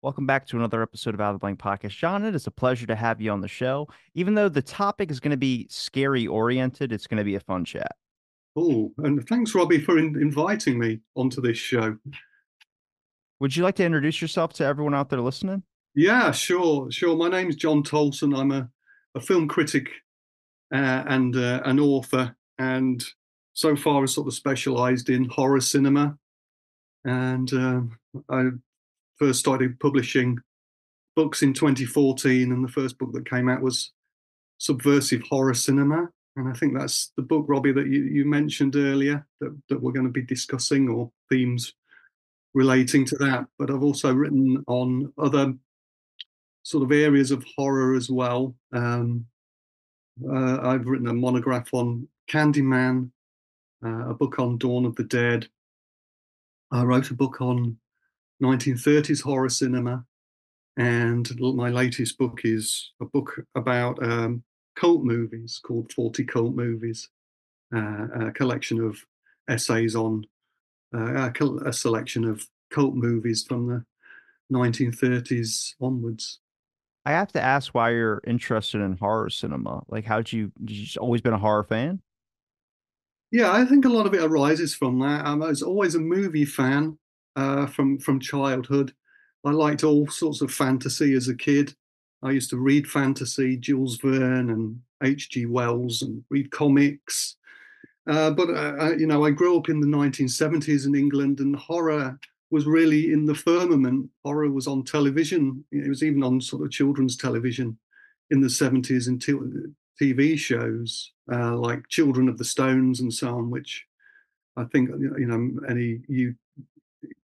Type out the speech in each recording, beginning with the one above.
Welcome back to another episode of Out of the Blank Podcast. Jon, it is a pleasure to have you on the show. Even though the topic is going to be scary-oriented, it's going to be a fun chat. Oh, and thanks, Robbie, for inviting me onto this show. Would you like to introduce yourself to everyone out there listening? Yeah, sure. My name's Jon Towlson. I'm a film critic and an author, and so far I've sort of specialised in horror cinema, and I first started publishing books in 2014, and the first book that came out was Subversive Horror Cinema. And I think that's the book, Robbie, that you mentioned earlier that we're going to be discussing, or themes relating to that. But I've also written on other sort of areas of horror as well. I've written a monograph on Candyman, a book on Dawn of the Dead. I wrote a book on 1930s horror cinema, and my latest book is a book about cult movies called 40 Cult Movies, a collection of essays on a selection of cult movies from the 1930s onwards. I have to ask why you're interested in horror cinema. Like, how'd you just always been a horror fan? Yeah, I think a lot of it arises from that. I was always a movie fan. From childhood, I liked all sorts of fantasy as a kid. I used to read fantasy, Jules Verne and H.G. Wells, and read comics. But I grew up in the 1970s in England, and horror was really in the firmament. Horror was on television. It was even on sort of children's television in the 70s, and TV shows like Children of the Stones and so on, which I think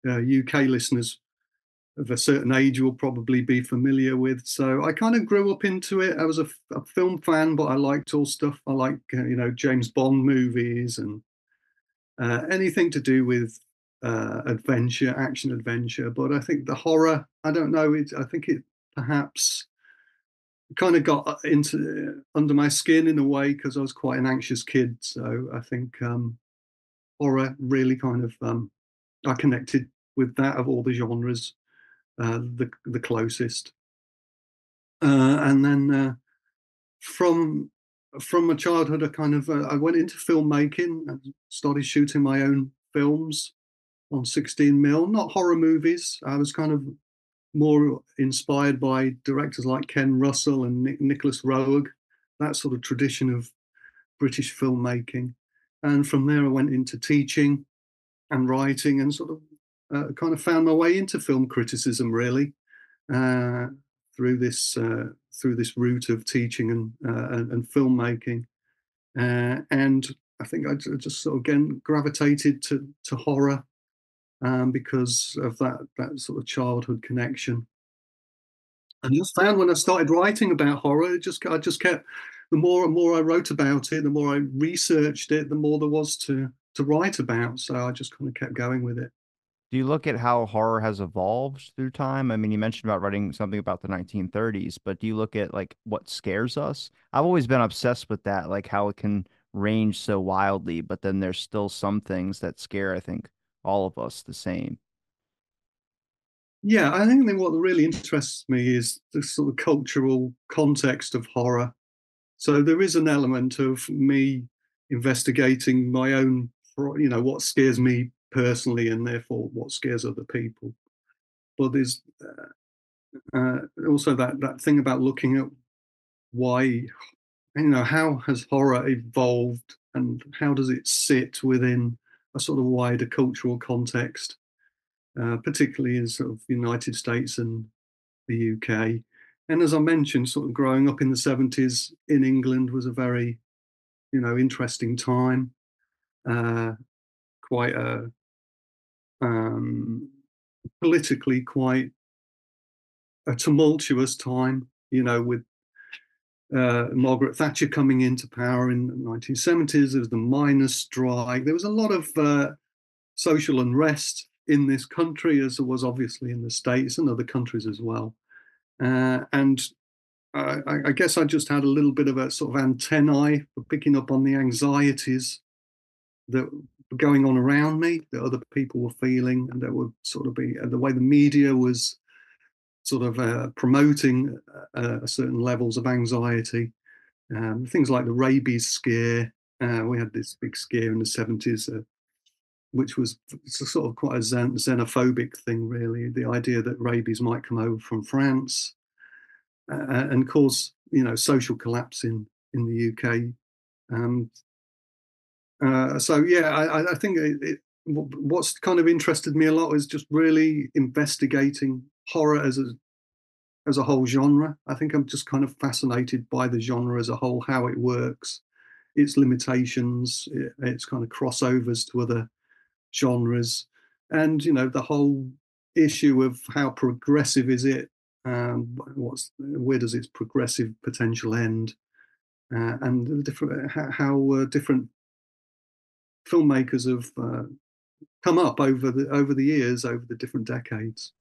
UK listeners of a certain age will probably be familiar with. So I kind of grew up into it. I was a film fan, but I liked all stuff. I like James Bond movies and anything to do with action adventure. But I think the horror, I don't know. I think it perhaps kind of got into under my skin in a way, because I was quite an anxious kid. So I think horror really kind of I connected with that of all the genres, the closest. And then from my childhood, I kind of I went into filmmaking and started shooting my own films on 16mm, not horror movies. I was kind of more inspired by directors like Ken Russell and Nicholas Roeg, that sort of tradition of British filmmaking. And from there, I went into teaching and writing, and sort of kind of found my way into film criticism, really, through this route of teaching and filmmaking, and I think I just sort of again gravitated to horror because of that sort of childhood connection. And just found when I started writing about horror, I just kept, the more and more I wrote about it, the more I researched it, the more there was to write about, so I just kind of kept going with it. Do you look at how horror has evolved through time? I mean, you mentioned about writing something about the 1930s, but do you look at like what scares us? I've always been obsessed with that, like how it can range so wildly, but then there's still some things that scare, I think, all of us the same. Yeah, I think what really interests me is the sort of cultural context of horror. So there is an element of me investigating my own, what scares me personally, and therefore what scares other people. But there's also that thing about looking at why, how has horror evolved, and how does it sit within a sort of wider cultural context, particularly in sort of the United States and the UK. And as I mentioned, sort of growing up in the 70s in England was a very, interesting time. Quite a politically quite a tumultuous time, with Margaret Thatcher coming into power in the 1970s. There was the miners' strike. There was a lot of social unrest in this country, as there was obviously in the States and other countries as well. And I guess I just had a little bit of a sort of antennae for picking up on the anxieties that were going on around me, that other people were feeling, and that would sort of be the way the media was sort of promoting certain levels of anxiety. Things like the rabies scare. We had this big scare in the 70s, which was sort of quite a xenophobic thing, really. The idea that rabies might come over from France and cause, you know, social collapse in the UK. So, I think what's kind of interested me a lot is just really investigating horror as a whole genre. I think I'm just kind of fascinated by the genre as a whole, how it works, its limitations, its kind of crossovers to other genres, and, you know, the whole issue of how progressive is it, where does its progressive potential end, and different, how different filmmakers have come up over the years, over the different decades.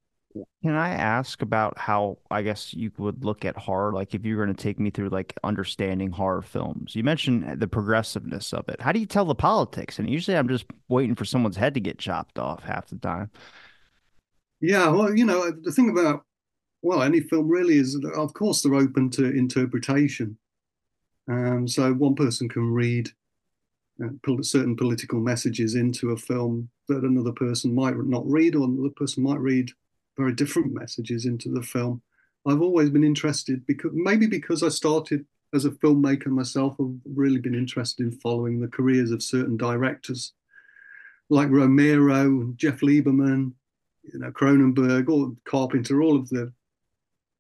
Can I ask about how, I guess, you would look at horror? Like, if you were going to take me through, like, understanding horror films, you mentioned the progressiveness of it. How do you tell the politics? And usually I'm just waiting for someone's head to get chopped off half the time. Yeah, well, you know, the thing about, well, any film really is, of course, they're open to interpretation. So one person can read certain political messages into a film that another person might not read, or another person might read very different messages into the film. I've always been interested, because I started as a filmmaker myself, I've really been interested in following the careers of certain directors like Romero, Jeff Lieberman, you know, Cronenberg, or Carpenter, all of the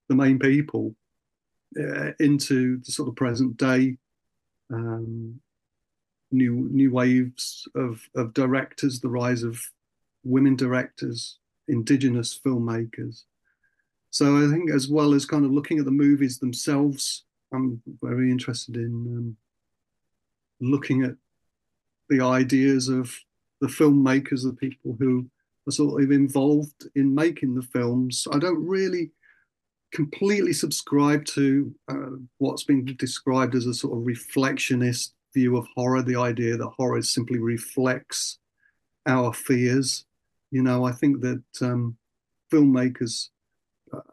main people into the sort of present day new waves of directors, the rise of women directors, Indigenous filmmakers. So I think, as well as kind of looking at the movies themselves, I'm very interested in looking at the ideas of the filmmakers, the people who are sort of involved in making the films. I don't really completely subscribe to what's been described as a sort of reflectionist view of horror, the idea that horror simply reflects our fears. You know, I think that filmmakers,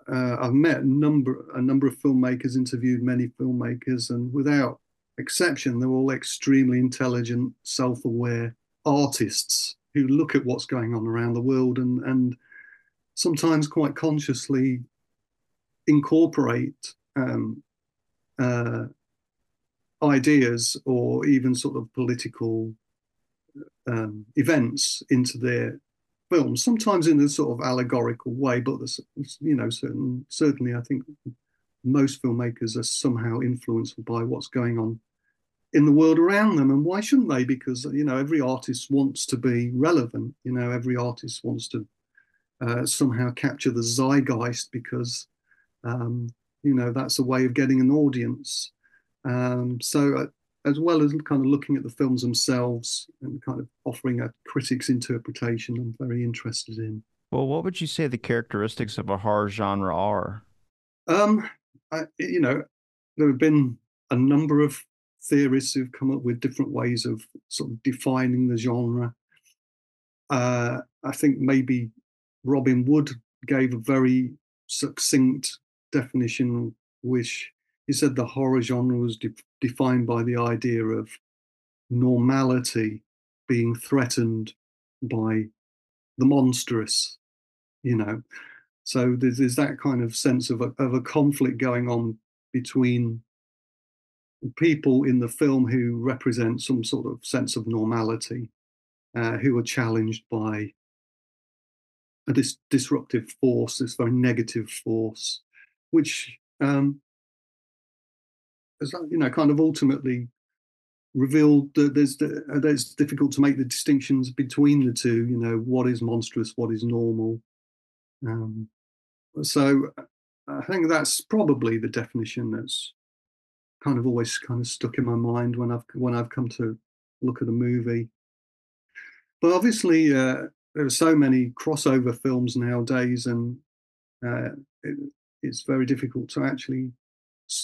I've met a number of filmmakers, interviewed many filmmakers, and without exception, they're all extremely intelligent, self-aware artists who look at what's going on around the world and sometimes quite consciously incorporate ideas or even sort of political events into their films, sometimes in a sort of allegorical way, but, you know, certainly I think most filmmakers are somehow influenced by what's going on in the world around them. And why shouldn't they? Because, you know, every artist wants to be relevant. You know, every artist wants to somehow capture the zeitgeist because, you know, that's a way of getting an audience. So as well as kind of looking at the films themselves and kind of offering a critic's interpretation, I'm very interested in. Well, what would you say the characteristics of a horror genre are? You know, there have been a number of theorists who've come up with different ways of sort of defining the genre. I think maybe Robin Wood gave a very succinct definition, which he said the horror genre was defined by the idea of normality being threatened by the monstrous, you know. So there's that kind of sense of a conflict going on between people in the film who represent some sort of sense of normality, who are challenged by this disruptive force, this very negative force, which you know, kind of ultimately revealed that it's difficult to make the distinctions between the two. You know, what is monstrous, what is normal. So I think that's probably the definition that's kind of always kind of stuck in my mind when I've come to look at a movie. But obviously, there are so many crossover films nowadays, and it's very difficult to actually,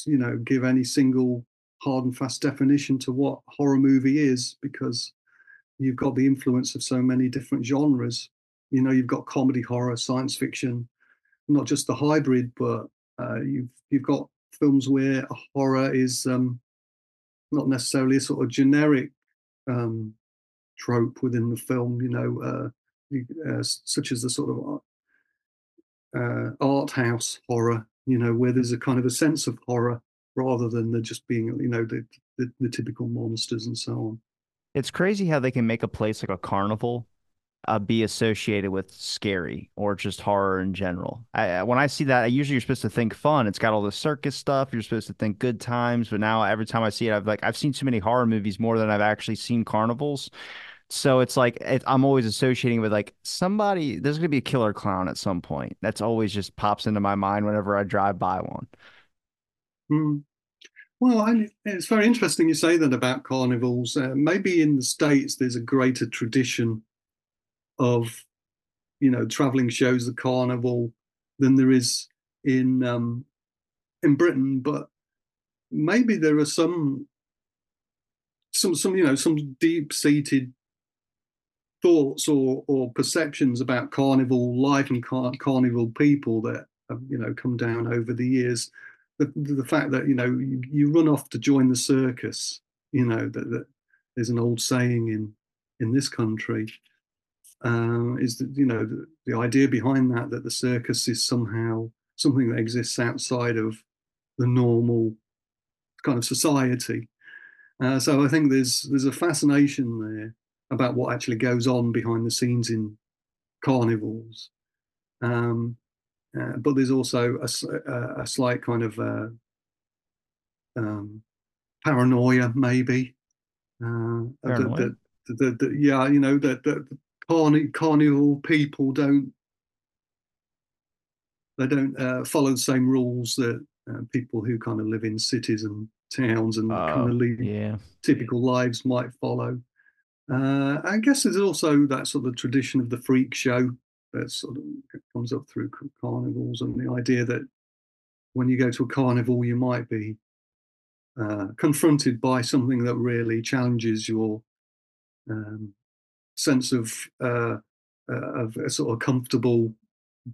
you know, give any single hard and fast definition to what horror movie is, because you've got the influence of so many different genres. You know, you've got comedy horror, science fiction, not just the hybrid, but you've got films where horror is not necessarily a sort of generic trope within the film, you know, such as the sort of art house horror, you know, where there's a kind of a sense of horror rather than there just being, you know, the typical monsters and so on. It's crazy how they can make a place like a carnival be associated with scary or just horror in general. When I see that, you're supposed to think fun. It's got all the circus stuff. You're supposed to think good times. But now every time I see it, I've seen so many horror movies more than I've actually seen carnivals. So it's like I'm always associating with like somebody. There's going to be a killer clown at some point. That's always just pops into my mind whenever I drive by one. Mm. Well, it's very interesting you say that about carnivals. Maybe in the States there's a greater tradition of, you know, traveling shows, the carnival, than there is in Britain. But maybe there are some you know, some deep-seated thoughts or perceptions about carnival life and carnival people that have, you know, come down over the years. The fact that, you know, you run off to join the circus, you know, that there's an old saying in this country, is that, you know, the idea behind that the circus is somehow something that exists outside of the normal kind of society. So I think there's a fascination there about what actually goes on behind the scenes in carnivals. But there's also a slight kind of paranoia, maybe. Paranoia. Yeah, you know, that carnival people don't follow the same rules that people who kind of live in cities and towns and kind of lead typical lives might follow. I guess there's also that sort of tradition of the freak show that sort of comes up through carnivals, and the idea that when you go to a carnival, you might be confronted by something that really challenges your sense of a sort of comfortable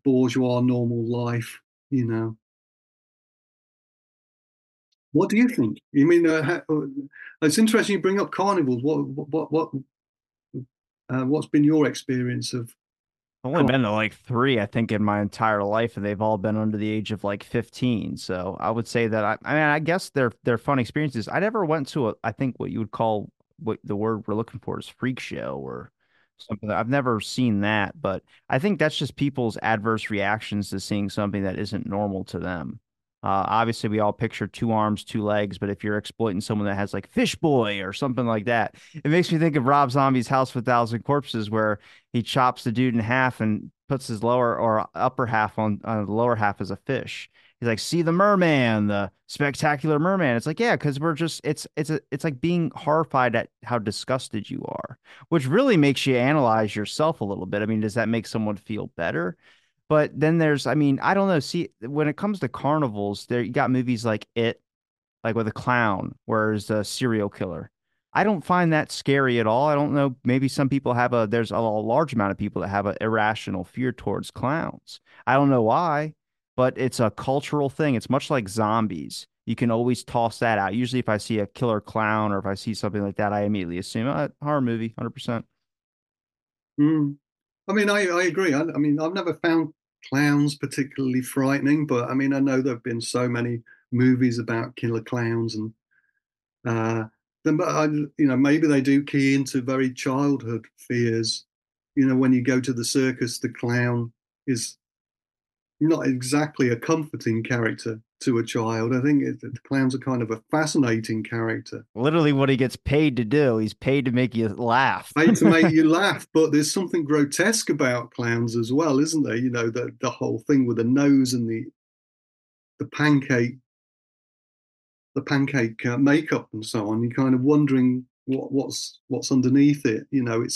bourgeois normal life, you know. What do you think? You mean, it's interesting you bring up carnivals. What's been your experience of? I've only been to like 3, I think, in my entire life, and they've all been under the age of like 15. So I would say that I mean, I guess they're fun experiences. I never went to I think what you would call, what the word we're looking for is, freak show or something. I've never seen that, but I think that's just people's adverse reactions to seeing something that isn't normal to them. Obviously, we all picture 2 arms, 2 legs, but if you're exploiting someone that has like Fish Boy or something like that, it makes me think of Rob Zombie's House with 1,000 Corpses, where he chops the dude in half and puts his lower or upper half on the lower half as a fish. He's like, see the merman, the spectacular merman. It's like, yeah, because we're just, it's like being horrified at how disgusted you are, which really makes you analyze yourself a little bit. I mean, does that make someone feel better? But then there's, I mean, I don't know. See, when it comes to carnivals, there you got movies like It, like with a clown, where it's a serial killer. I don't find that scary at all. I don't know. Maybe some people have there's a large amount of people that have an irrational fear towards clowns. I don't know why, but it's a cultural thing. It's much like zombies. You can always toss that out. Usually if I see a killer clown or if I see something like that, I immediately assume, horror movie, 100%. I mean, I agree. I mean, I've never found clowns particularly frightening, but I mean, I know there have been so many movies about killer clowns, and you know, maybe they do key into very childhood fears. You know, when you go to the circus, the clown is not exactly a comforting character to a child. I think the clowns are kind of a fascinating character. Literally what he gets paid to do. He's paid to make you laugh. Paid to make you laugh, but there's something grotesque about clowns as well, isn't there? You know, the whole thing with the nose and the pancake makeup and so on. You're kind of wondering what's underneath it. You know,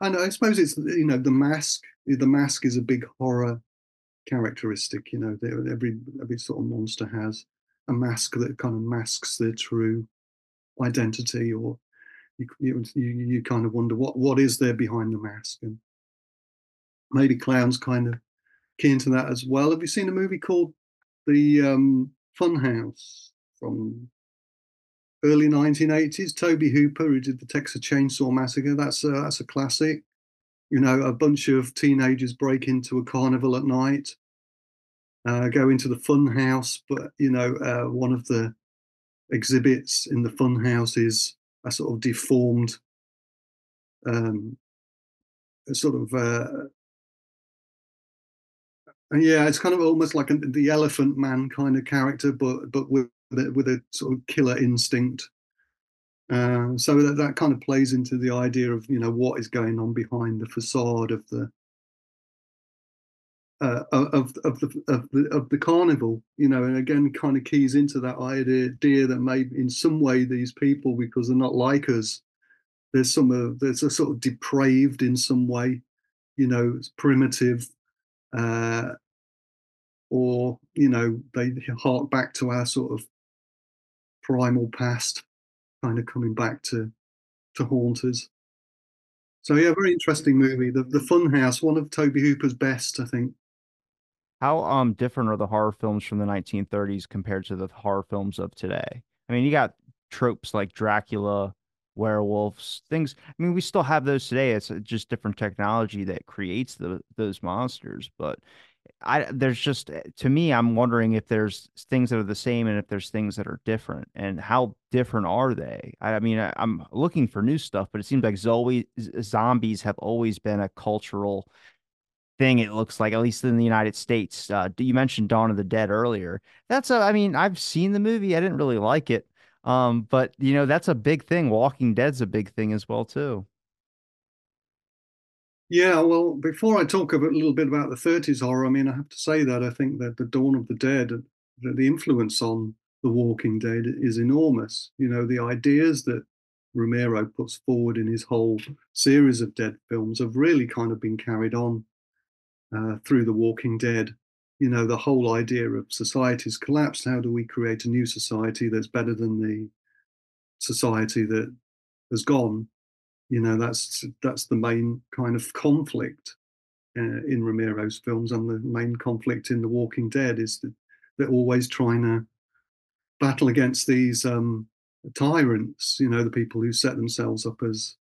I suppose it's, you know, the mask. The mask is a big horror characteristic, you know. Every sort of monster has a mask that kind of masks their true identity, or you kind of wonder what is there behind the mask, and maybe clowns kind of key into that as well. Have you seen a movie called The Funhouse from early 1980s? Toby Hooper, who did the Texas Chainsaw Massacre. That's a classic. You know, a bunch of teenagers break into a carnival at night, go into the funhouse, but, you know, one of the exhibits in the funhouse is a sort of deformed, yeah, it's kind of almost like the Elephant Man kind of character, but with a sort of killer instinct. So that kind of plays into the idea of, you know, what is going on behind the facade of the carnival, you know, and again kind of keys into that idea that maybe in some way these people, because they're not like us, there's a sort of depraved in some way, you know, it's primitive, or, you know, they hark back to our sort of primal past, kind of coming back to haunt us. So yeah, very interesting movie. The Funhouse, one of Toby Hooper's best, I think. How different are the horror films from the 1930s compared to the horror films of today? I mean, you got tropes like Dracula, werewolves, things. I mean, we still have those today. It's just different technology that creates those monsters. But there's just, to me, I'm wondering if there's things that are the same and if there's things that are different, and how different are they? I mean, I'm looking for new stuff, but it seems like zombies have always been a cultural thing, it looks like, at least in the United States. You mentioned Dawn of the Dead earlier. I mean, I've seen the movie. I didn't really like it. But, you know, that's a big thing. Walking Dead's a big thing as well, too. Yeah, well, before I talk a little bit about the 30s horror, I mean, I have to say that I think that the Dawn of the Dead, the influence on The Walking Dead is enormous. You know, the ideas that Romero puts forward in his whole series of Dead films have really kind of been carried on through The Walking Dead. You know, the whole idea of society's collapsed. How do we create a new society that's better than the society that has gone? You know, that's the main kind of conflict in Romero's films, and the main conflict in The Walking Dead is that they're always trying to battle against these tyrants. You know, the people who set themselves up as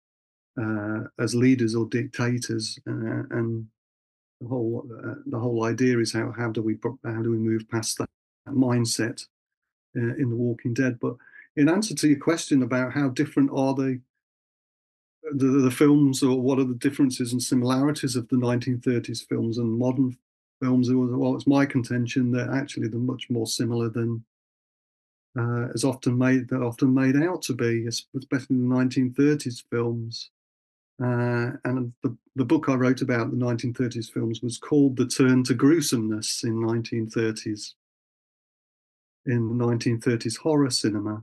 leaders or dictators, and the whole idea is how do we move past that mindset in The Walking Dead. But in answer to your question about how different are they, the films, or what are the differences and similarities of the 1930s films and modern films, well, it's my contention that actually they're much more similar than often made out to be, especially the 1930s films. And the book I wrote about the 1930s films was called The Turn to Gruesomeness in 1930s horror cinema.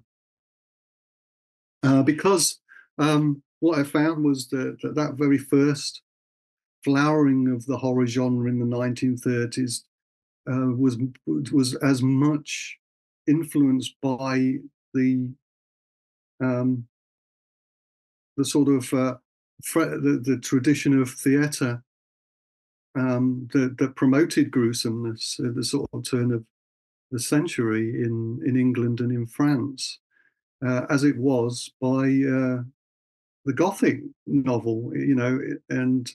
Because what I found was that very first flowering of the horror genre in the 1930s was as much influenced by the tradition of theatre that promoted gruesomeness at the sort of turn of the century in England and in France, as it was by the Gothic novel, you know, and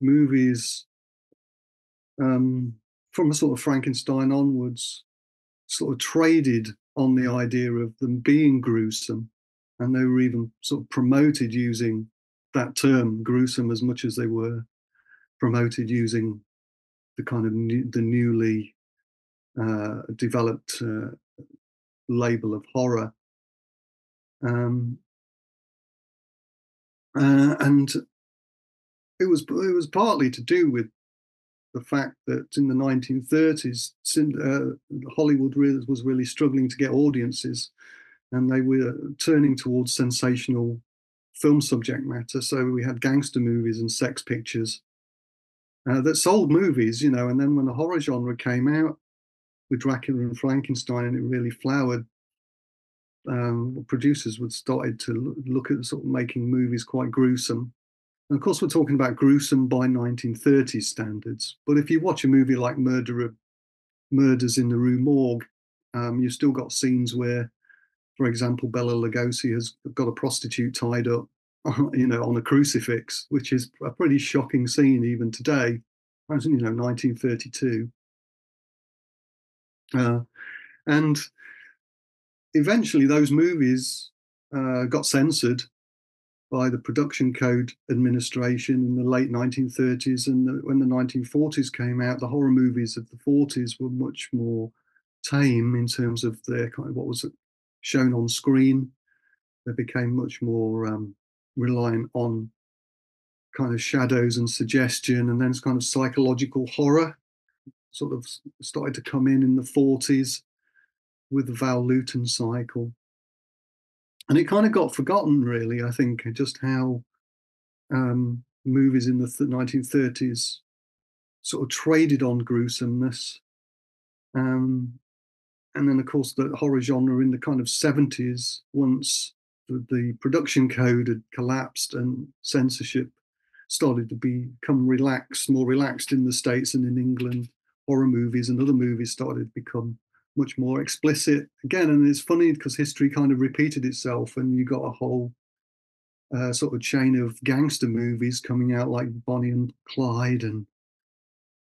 movies from a sort of Frankenstein onwards sort of traded on the idea of them being gruesome, and they were even sort of promoted using that term gruesome as much as they were promoted using the kind of newly developed label of horror. And it was partly to do with the fact that in the 1930s, Hollywood was really struggling to get audiences, and they were turning towards sensational film subject matter. So we had gangster movies and sex pictures that sold movies, you know. And then when the horror genre came out with Dracula and Frankenstein, and it really flowered, producers would started to look at sort of making movies quite gruesome, And of course, we're talking about gruesome by 1930s standards. But if you watch a movie like Murders in the Rue Morgue, you've still got scenes where, for example, Bela Lugosi has got a prostitute tied up, you know, on a crucifix, which is a pretty shocking scene even today. I was in, 1932. And eventually those movies got censored by the Production Code Administration in the late 1930s. And when the 1940s came out, the horror movies of the 40s were much more tame in terms of their kind of what was shown on screen. They became much more reliant on kind of shadows and suggestion. And then it's kind of psychological horror sort of started to come in the 40s with the Val Lewton cycle. And it kind of got forgotten, really, I think, just how movies in the 1930s sort of traded on gruesomeness. And then, of course, the horror genre in the kind of 70s, once the production code had collapsed and censorship started to become relaxed, more relaxed in the States and in England, horror movies and other movies started to become much more explicit again. And it's funny because history kind of repeated itself, and you got a whole sort of chain of gangster movies coming out like Bonnie and Clyde, and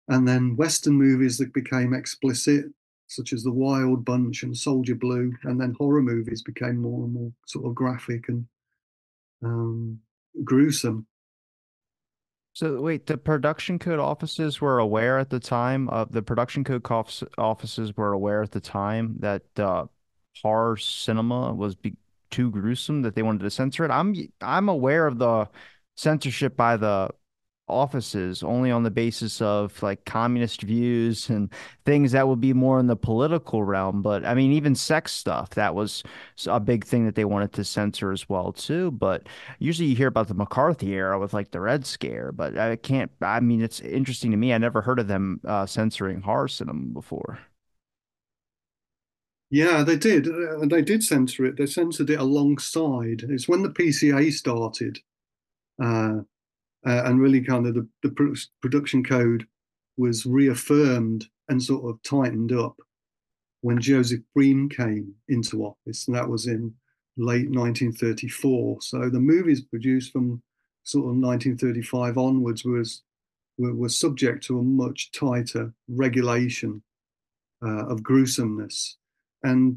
then Western movies that became explicit, such as The Wild Bunch and Soldier Blue, and then horror movies became more and more sort of graphic and gruesome. So wait, the production code offices were aware at the time of that horror cinema was too gruesome, that they wanted to censor it. I'm aware of the censorship by the offices only on the basis of like communist views and things that would be more in the political realm. But I mean, even sex stuff, that was a big thing that they wanted to censor as well too. But usually you hear about the McCarthy era with like the Red Scare, but I mean, it's interesting to me. I never heard of them censoring horror cinema before. Yeah, they did. They did censor it. They censored it alongside. It's when the PCA started, and really kind of the production code was reaffirmed and sort of tightened up when Joseph Breen came into office, and that was in late 1934. So the movies produced from sort of 1935 onwards were subject to a much tighter regulation of gruesomeness. And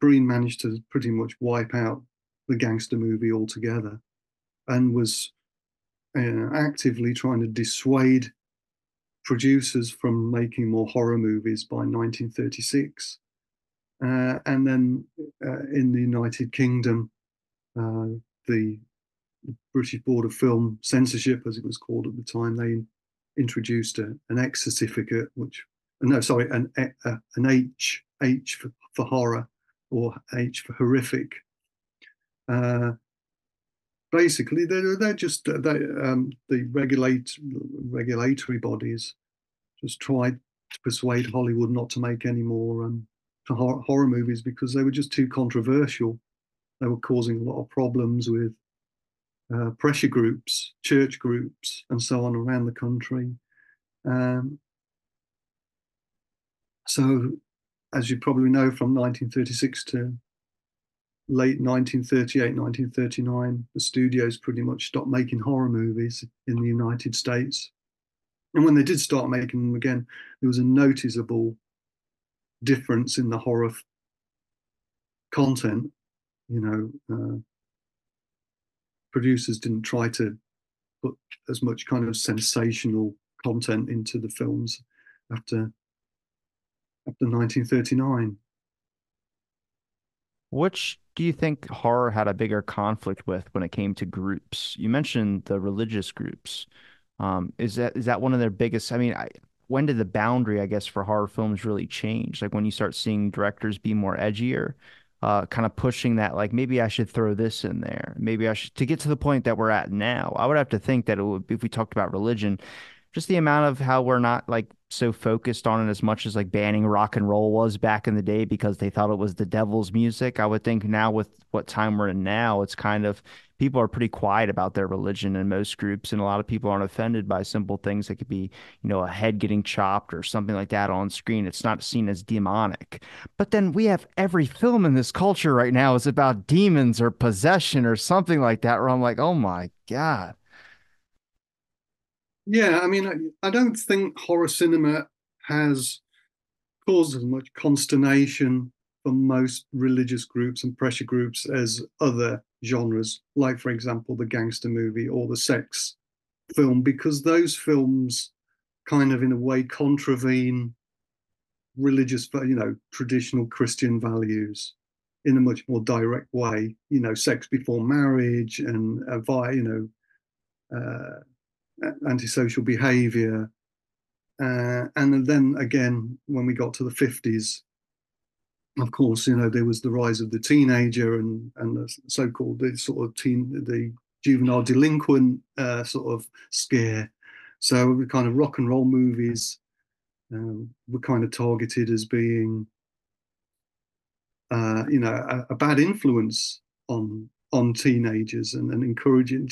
Breen managed to pretty much wipe out the gangster movie altogether, and was actively trying to dissuade producers from making more horror movies by 1936. And then in the United Kingdom, the British Board of Film Censorship, as it was called at the time, they introduced an X certificate, an H for horror, or H for horrific. Basically, they're just the regulatory bodies just tried to persuade Hollywood not to make any more horror movies because they were just too controversial. They were causing a lot of problems with pressure groups, church groups, and so on around the country. So, as you probably know, from 1936 to late 1938, 1939, the studios pretty much stopped making horror movies in the United States. And when they did start making them again, there was a noticeable difference in the horror content. Producers didn't try to put as much kind of sensational content into the films after 1939. Which do you think horror had a bigger conflict with when it came to groups? You mentioned the religious groups. Is that one of their biggest? I mean, when did the boundary, I guess, for horror films really change? Like when you start seeing directors be more edgier, kind of pushing that, like maybe I should throw this in there. Maybe I should, to get to the point that we're at now. I would have to think that it would, if we talked about religion, just the amount of how we're not like so focused on it as much as like banning rock and roll was back in the day because they thought it was the devil's music. I would think now with what time we're in now, it's kind of people are pretty quiet about their religion in most groups. And a lot of people aren't offended by simple things that could be, you know, a head getting chopped or something like that on screen. It's not seen as demonic. But then we have every film in this culture right now is about demons or possession or something like that, where I'm like, oh my God. Yeah, I mean, I don't think horror cinema has caused as much consternation for most religious groups and pressure groups as other genres, like, for example, the gangster movie or the sex film, because those films kind of, in a way, contravene religious, you know, traditional Christian values in a much more direct way, you know, sex before marriage and, you know, antisocial behavior, and then again when we got to the 50s, of course, you know, there was the rise of the teenager and the so-called the juvenile delinquent sort of scare. So the kind of rock and roll movies were kind of targeted as being you know, a bad influence on teenagers and encouraging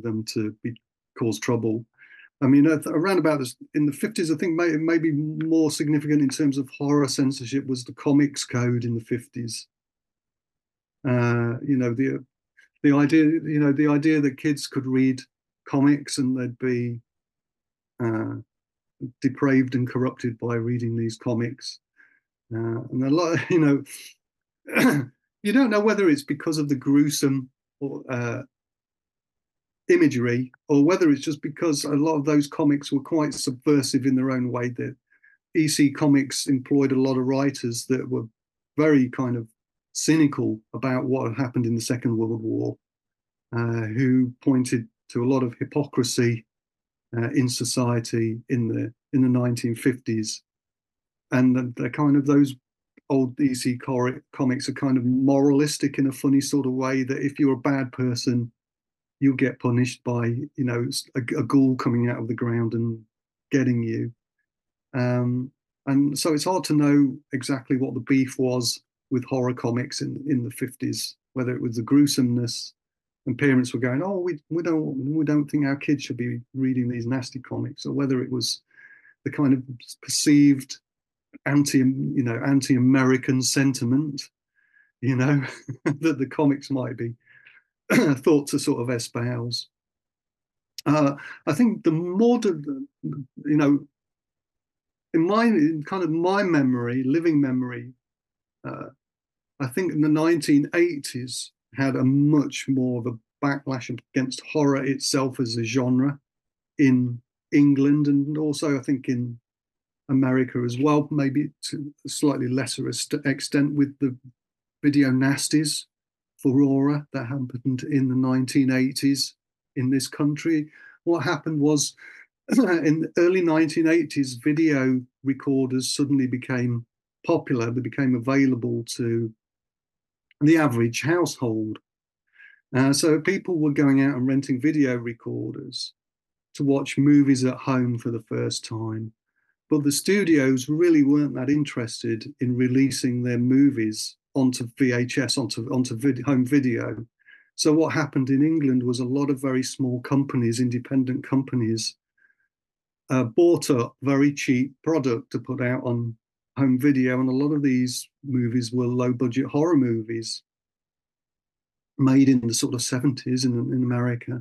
them to be cause trouble. I mean, around about this, in the 50s, I think maybe more significant in terms of horror censorship was the comics code in the 50s. You know, the idea, you know, the idea that kids could read comics and they'd be depraved and corrupted by reading these comics, and a lot, you know, you don't know whether it's because of the gruesome or imagery, or whether it's just because a lot of those comics were quite subversive in their own way. That EC Comics employed a lot of writers that were very kind of cynical about what had happened in the Second World War, who pointed to a lot of hypocrisy in society in the 1950s, and the kind of those old EC comics are kind of moralistic in a funny sort of way, that if you're a bad person, you get punished by, you know, a ghoul coming out of the ground and getting you. And so it's hard to know exactly what the beef was with horror comics in the 50s, whether it was the gruesomeness and parents were going, oh, we don't think our kids should be reading these nasty comics, or whether it was the kind of perceived anti-American sentiment, you know, that the comics might be thought to sort of espouse. I think the more, you know, in my memory, living memory, I think in the 1980s had a much more of a backlash against horror itself as a genre in England, and also I think in America as well, maybe to a slightly lesser extent with the video nasties furore that happened in the 1980s in this country. What happened was, in the early 1980s, video recorders suddenly became popular. They became available to the average household. So people were going out and renting video recorders to watch movies at home for the first time. But the studios really weren't that interested in releasing their movies onto VHS, onto home video. So what happened in England was a lot of very small companies, independent companies, bought up very cheap product to put out on home video. And a lot of these movies were low-budget horror movies made in the sort of 70s in America.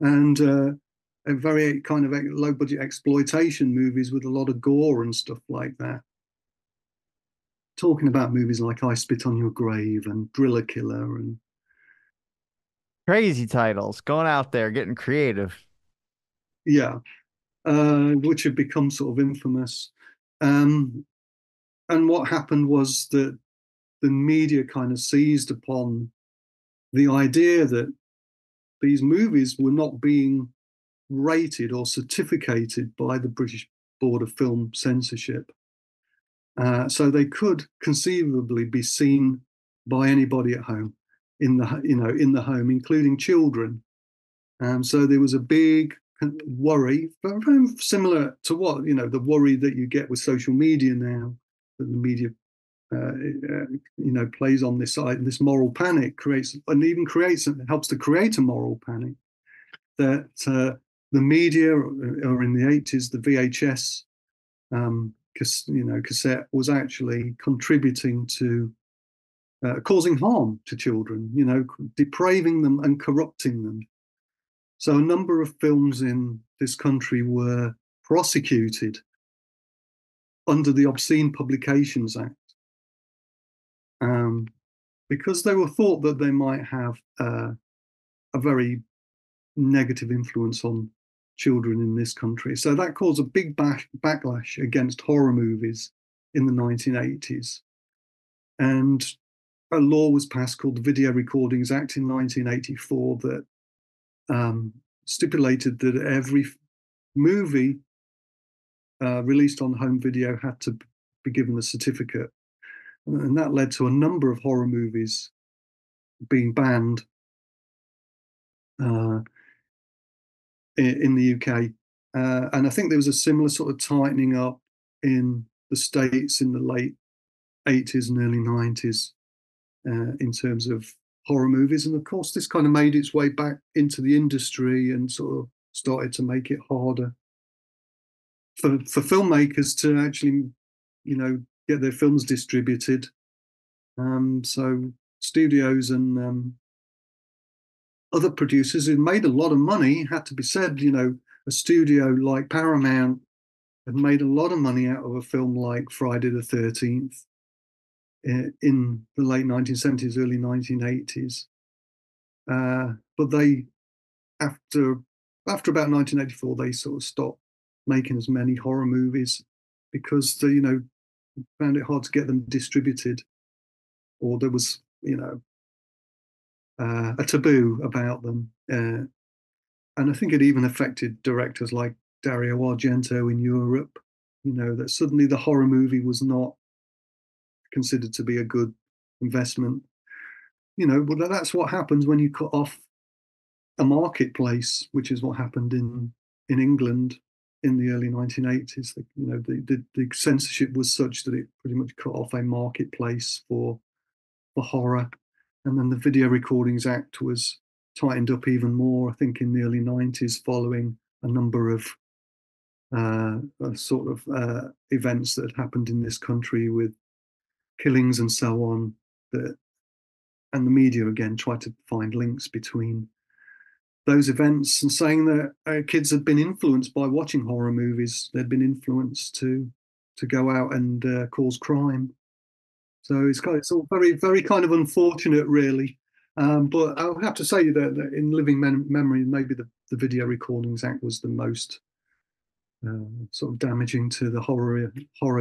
And very kind of low-budget exploitation movies with a lot of gore and stuff like that. Talking about movies like I Spit on Your Grave and Dracula and crazy titles, going out there, getting creative. Yeah, which had become sort of infamous. And what happened was that the media kind of seized upon the idea that these movies were not being rated or certificated by the British Board of Film Censorship. So they could conceivably be seen by anybody at home, in the home, including children. So there was a big worry, but very similar to what, you know, the worry that you get with social media now, that the media, you know, plays on this side, and this moral panic creates, and even creates, and helps to create a moral panic that the media, or in the 80s, the VHS, you know, cassette was actually contributing to causing harm to children, you know, depraving them and corrupting them. So a number of films in this country were prosecuted under the Obscene Publications Act because they were thought that they might have a very negative influence on children in this country. So that caused a big backlash against horror movies in the 1980s. And a law was passed called the Video Recordings Act in 1984 that stipulated that every movie released on home video had to be given a certificate. And that led to a number of horror movies being banned in the UK. And I think there was a similar sort of tightening up in the States in the late 80s and early 90s in terms of horror movies. And of course, this kind of made its way back into the industry and sort of started to make it harder for filmmakers to actually, you know, get their films distributed. So studios and other producers who made a lot of money, had to be said, you know, a studio like Paramount had made a lot of money out of a film like Friday the 13th in the late 1970s, early 1980s. But they, after about 1984, they sort of stopped making as many horror movies because they, you know, found it hard to get them distributed, or there was, you know, a taboo about them. And I think it even affected directors like Dario Argento in Europe, you know, that suddenly the horror movie was not considered to be a good investment. You know, well, that's what happens when you cut off a marketplace, which is what happened in England in the early 1980s. You know, the censorship was such that it pretty much cut off a marketplace for horror. And then the Video Recordings Act was tightened up even more, I think, in the early 90s, following a number of sort of events that happened in this country with killings and so on. And the media, again, tried to find links between those events and saying that kids had been influenced by watching horror movies. They'd been influenced to go out and cause crime. So it's all very, very kind of unfortunate, really. But I'll have to say that in living memory, maybe the Video Recordings Act was the most sort of damaging to the horror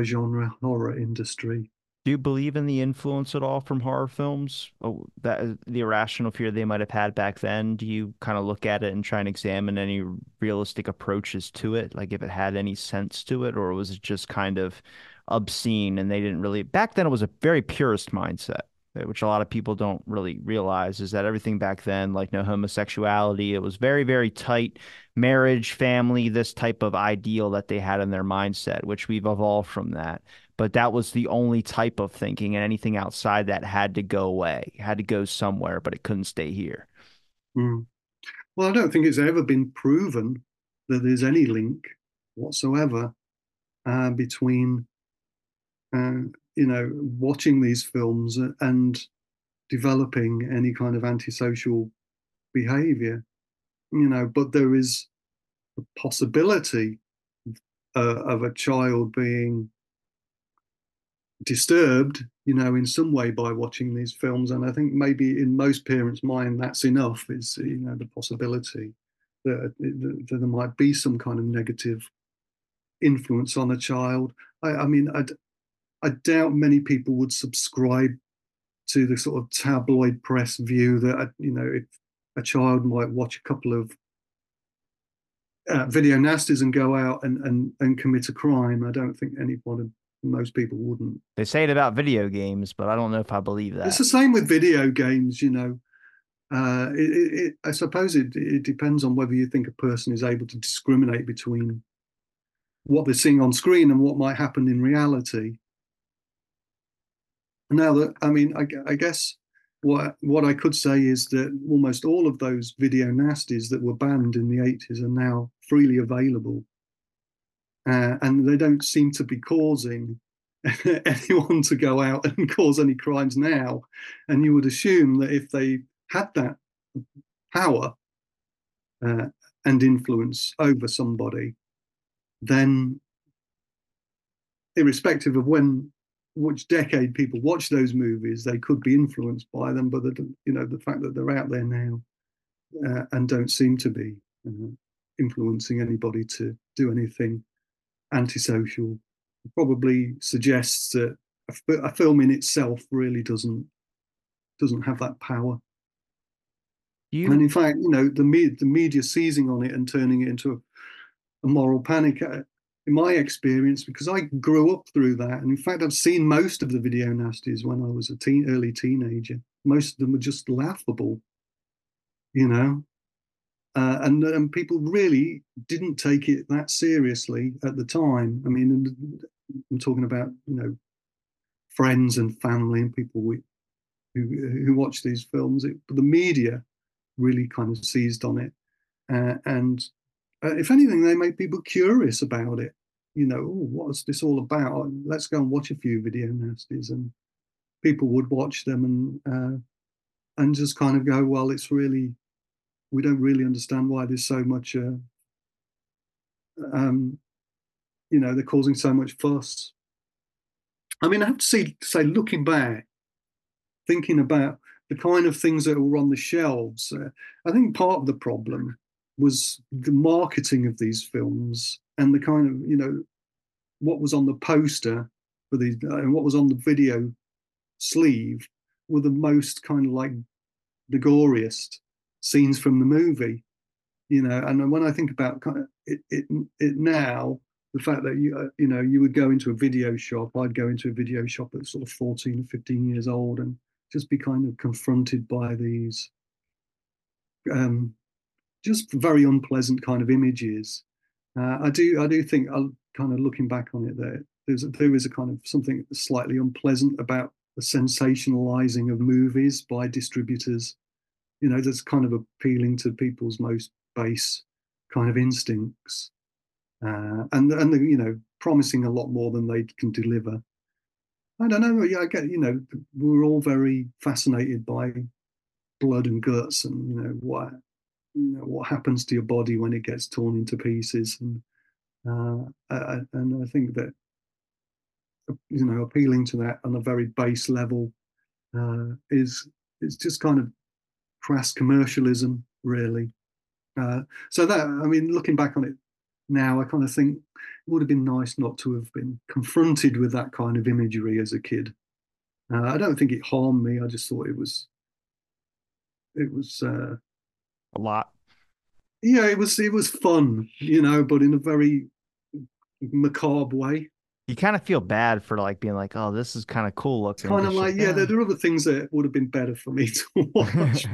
genre, horror industry. Do you believe in the influence at all from horror films? Oh, that the irrational fear they might have had back then. Do you kind of look at it and try and examine any realistic approaches to it? Like if it had any sense to it, or was it just kind of obscene and they didn't really... Back then it was a very purist mindset, which a lot of people don't really realize, is that everything back then, like no homosexuality, it was very, very tight marriage, family, this type of ideal that they had in their mindset, which we've evolved from that. But that was the only type of thinking, and anything outside that had to go away, had to go somewhere, but it couldn't stay here. Mm. Well, I don't think it's ever been proven that there's any link whatsoever between, you know, watching these films and developing any kind of antisocial behavior, you know, but there is a possibility of a child being disturbed, you know, in some way by watching these films. And I think maybe in most parents' mind, that's enough, is, you know, the possibility that there might be some kind of negative influence on a child. I mean, I doubt many people would subscribe to the sort of tabloid press view that, you know, if a child might watch a couple of video nasties and go out and commit a crime. I don't think most people wouldn't. They say it about video games, but I don't know if I believe that. It's the same with video games, you know. I suppose it depends on whether you think a person is able to discriminate between what they're seeing on screen and what might happen in reality. Now, that I mean, I guess what I could say is that almost all of those video nasties that were banned in the 80s are now freely available. And they don't seem to be causing anyone to go out and cause any crimes now. And you would assume that if they had that power and influence over somebody, then irrespective of which decade people watch those movies, they could be influenced by them, but the fact that they're out there now and don't seem to be influencing anybody to do anything antisocial probably suggests that a film in itself really doesn't have that power. And in fact, the media seizing on it and turning it into a moral panic, in my experience, because I grew up through that, and in fact, I've seen most of the video nasties when I was a early teenager. Most of them were just laughable, and people really didn't take it that seriously at the time. I mean, I'm talking about friends and family and people who watch these films. But the media really kind of seized on it, and if anything, they make people curious about it. What's this all about? Let's go and watch a few video nasties, and people would watch them and just kind of go, well, it's really, we don't really understand why there's so much, they're causing so much fuss. I mean, I have to say, looking back, thinking about the kind of things that were on the shelves, I think part of the problem was the marketing of these films and the kind of, what was on the poster for these and what was on the video sleeve were the most kind of like the goriest scenes from the movie, And when I think about kind of it now, the fact that you would go into a video shop, I'd go into a video shop at sort of 14 or 15 years old and just be kind of confronted by these, just very unpleasant kind of images. I do think, kind of looking back on it, that there is a kind of something slightly unpleasant about the sensationalizing of movies by distributors. That's kind of appealing to people's most base kind of instincts, and promising a lot more than they can deliver. I don't know. Yeah, I get. We're all very fascinated by blood and guts, and what happens to your body when it gets torn into pieces, and I think that appealing to that on a very base level is just kind of crass commercialism, really. So that, I mean, looking back on it now, I kind of think it would have been nice not to have been confronted with that kind of imagery as a kid. I don't think it harmed me. I just thought it was a lot. Yeah, it was fun, but in a very macabre way. You kind of feel bad for like being like, oh, this is kind of cool looking. Kind of like, yeah, there are other things that would have been better for me to watch.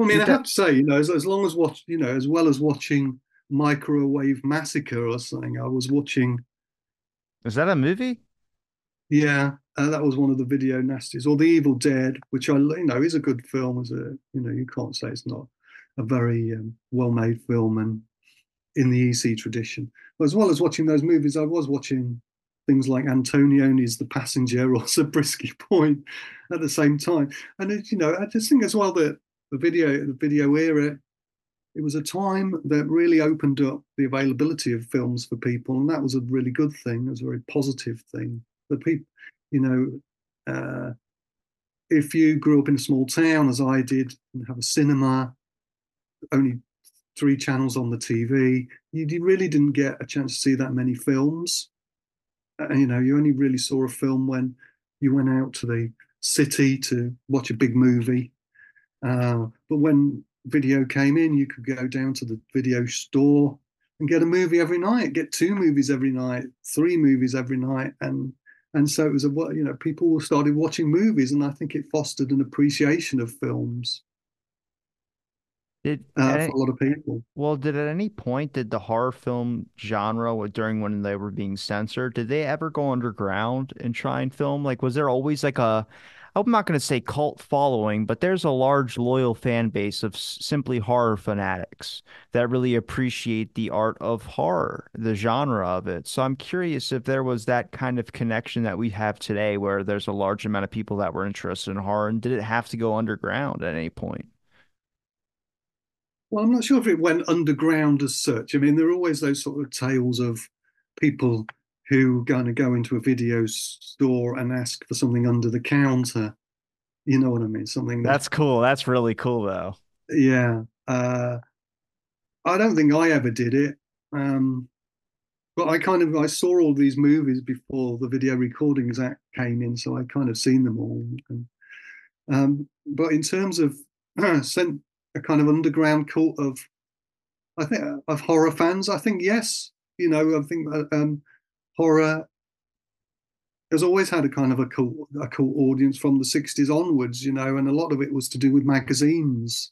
I mean, I have to say, as long as as well as watching Microwave Massacre or something, I was watching. Is that a movie? Yeah, that was one of the video nasties, or The Evil Dead, which is a good film. You can't say it's not a very well-made film and in the EC tradition. But as well as watching those movies, I was watching things like Antonioni's The Passenger or Zabriskie Point at the same time. And I just think as well that the video era, it was a time that really opened up the availability of films for people, and that was a really good thing. It was a very positive thing. The people, if you grew up in a small town as I did and have a cinema, only 3 channels on the TV, you really didn't get a chance to see that many films. You only really saw a film when you went out to the city to watch a big movie. But when video came in, you could go down to the video store and get a movie every night, get 2 movies every night, 3 movies every night. And so it was people started watching movies, and I think it fostered an appreciation of films For a lot of people. Well, did at any point the horror film genre, during when they were being censored, did they ever go underground and try and film? Like, was there always like a, I'm not going to say cult following, but there's a large loyal fan base of simply horror fanatics that really appreciate the art of horror, the genre of it. So I'm curious if there was that kind of connection that we have today where there's a large amount of people that were interested in horror, and did it have to go underground at any point? Well, I'm not sure if it went underground as such. I mean, there are always those sort of tales of people who kind of go into a video store and ask for something under the counter. You know what I mean? Something that... That's cool. That's really cool, though. Yeah. I don't think I ever did it. But I saw all these movies before the Video Recordings Act came in, so I kind of seen them all. And, but in terms of a kind of underground cult of horror fans, I think, yes. You know, I think horror has always had a kind of a cult audience from the 60s onwards, you know, and a lot of it was to do with magazines,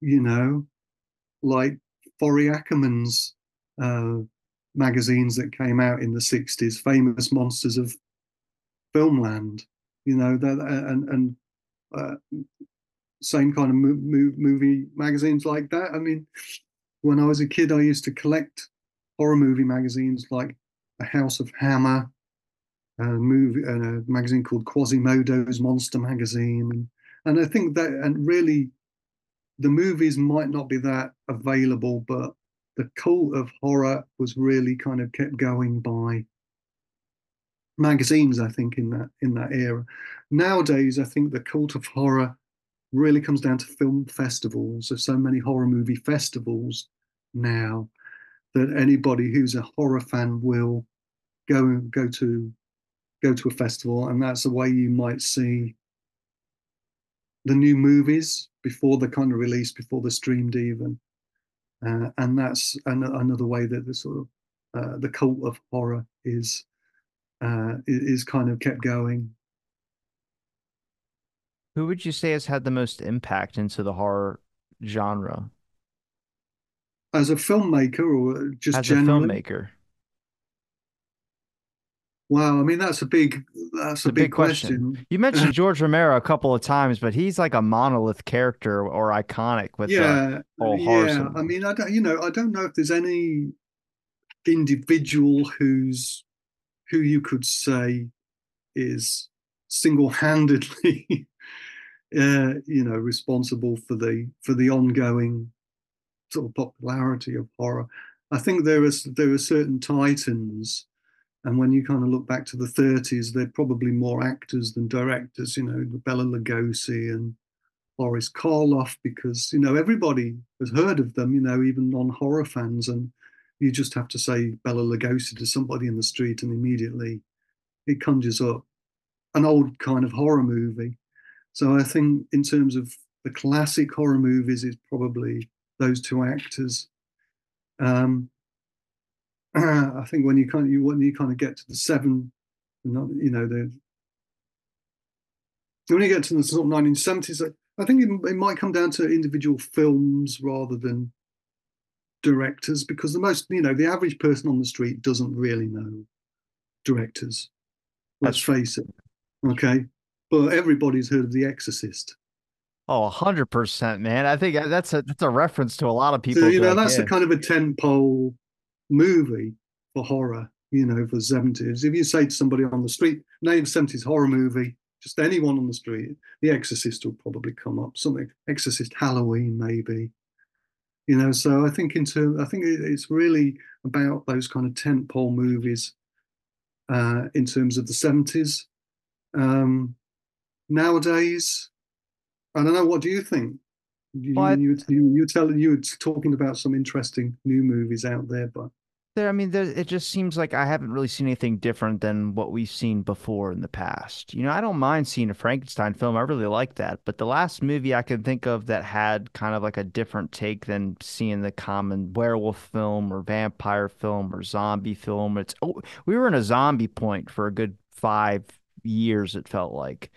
you know, like Forry Ackerman's magazines that came out in the 60s, Famous Monsters of Filmland, you know, same kind of movie magazines like that. I mean, when I was a kid, I used to collect horror movie magazines like A House of Hammer, a magazine called Quasimodo's Monster Magazine. And I think that, and really, the movies might not be that available, but the cult of horror was really kind of kept going by magazines, I think, in that era. Nowadays, I think the cult of horror really comes down to film festivals. There's so many horror movie festivals now that anybody who's a horror fan will go to a festival, and that's the way you might see the new movies before they're kind of released, before they're streamed even. And that's another way that the sort of the cult of horror is kind of kept going. Who would you say has had the most impact into the horror genre? As a filmmaker or just generally? As a filmmaker. Wow, I mean, that's a big question. You mentioned George Romero a couple of times, but he's like a monolith character or iconic with the whole horror scene. I mean, I don't know if there's any individual who you could say is single-handedly responsible for the ongoing sort of popularity of horror. I think there are certain titans, and when you kind of look back to the 30s, they're probably more actors than directors. You know, Bela Lugosi and Boris Karloff, because you know everybody has heard of them. You know, even non-horror fans, and you just have to say Bela Lugosi to somebody in the street, and immediately it conjures up an old kind of horror movie. So I think in terms of the classic horror movies, it's probably those two actors. I think when you kind of get to the when you get to the sort of 1970s, I think it might come down to individual films rather than directors, because the average person on the street doesn't really know directors. Let's face it. Okay. Well, everybody's heard of The Exorcist. Oh, 100%, man. I think that's a reference to a lot of people. So, that's the kind of a tentpole movie for horror, for the 70s. If you say to somebody on the street, name 70s horror movie, just anyone on the street, The Exorcist will probably come up. Something, Exorcist Halloween, maybe. So I think it's really about those kind of tentpole movies in terms of the 70s. Nowadays, I don't know. What do you think? You were talking about some interesting new movies out there, but it just seems like I haven't really seen anything different than what we've seen before in the past. I don't mind seeing a Frankenstein film. I really like that. But the last movie I can think of that had kind of like a different take than seeing the common werewolf film or vampire film or zombie film. We were in a zombie point for a good 5 years, it felt like,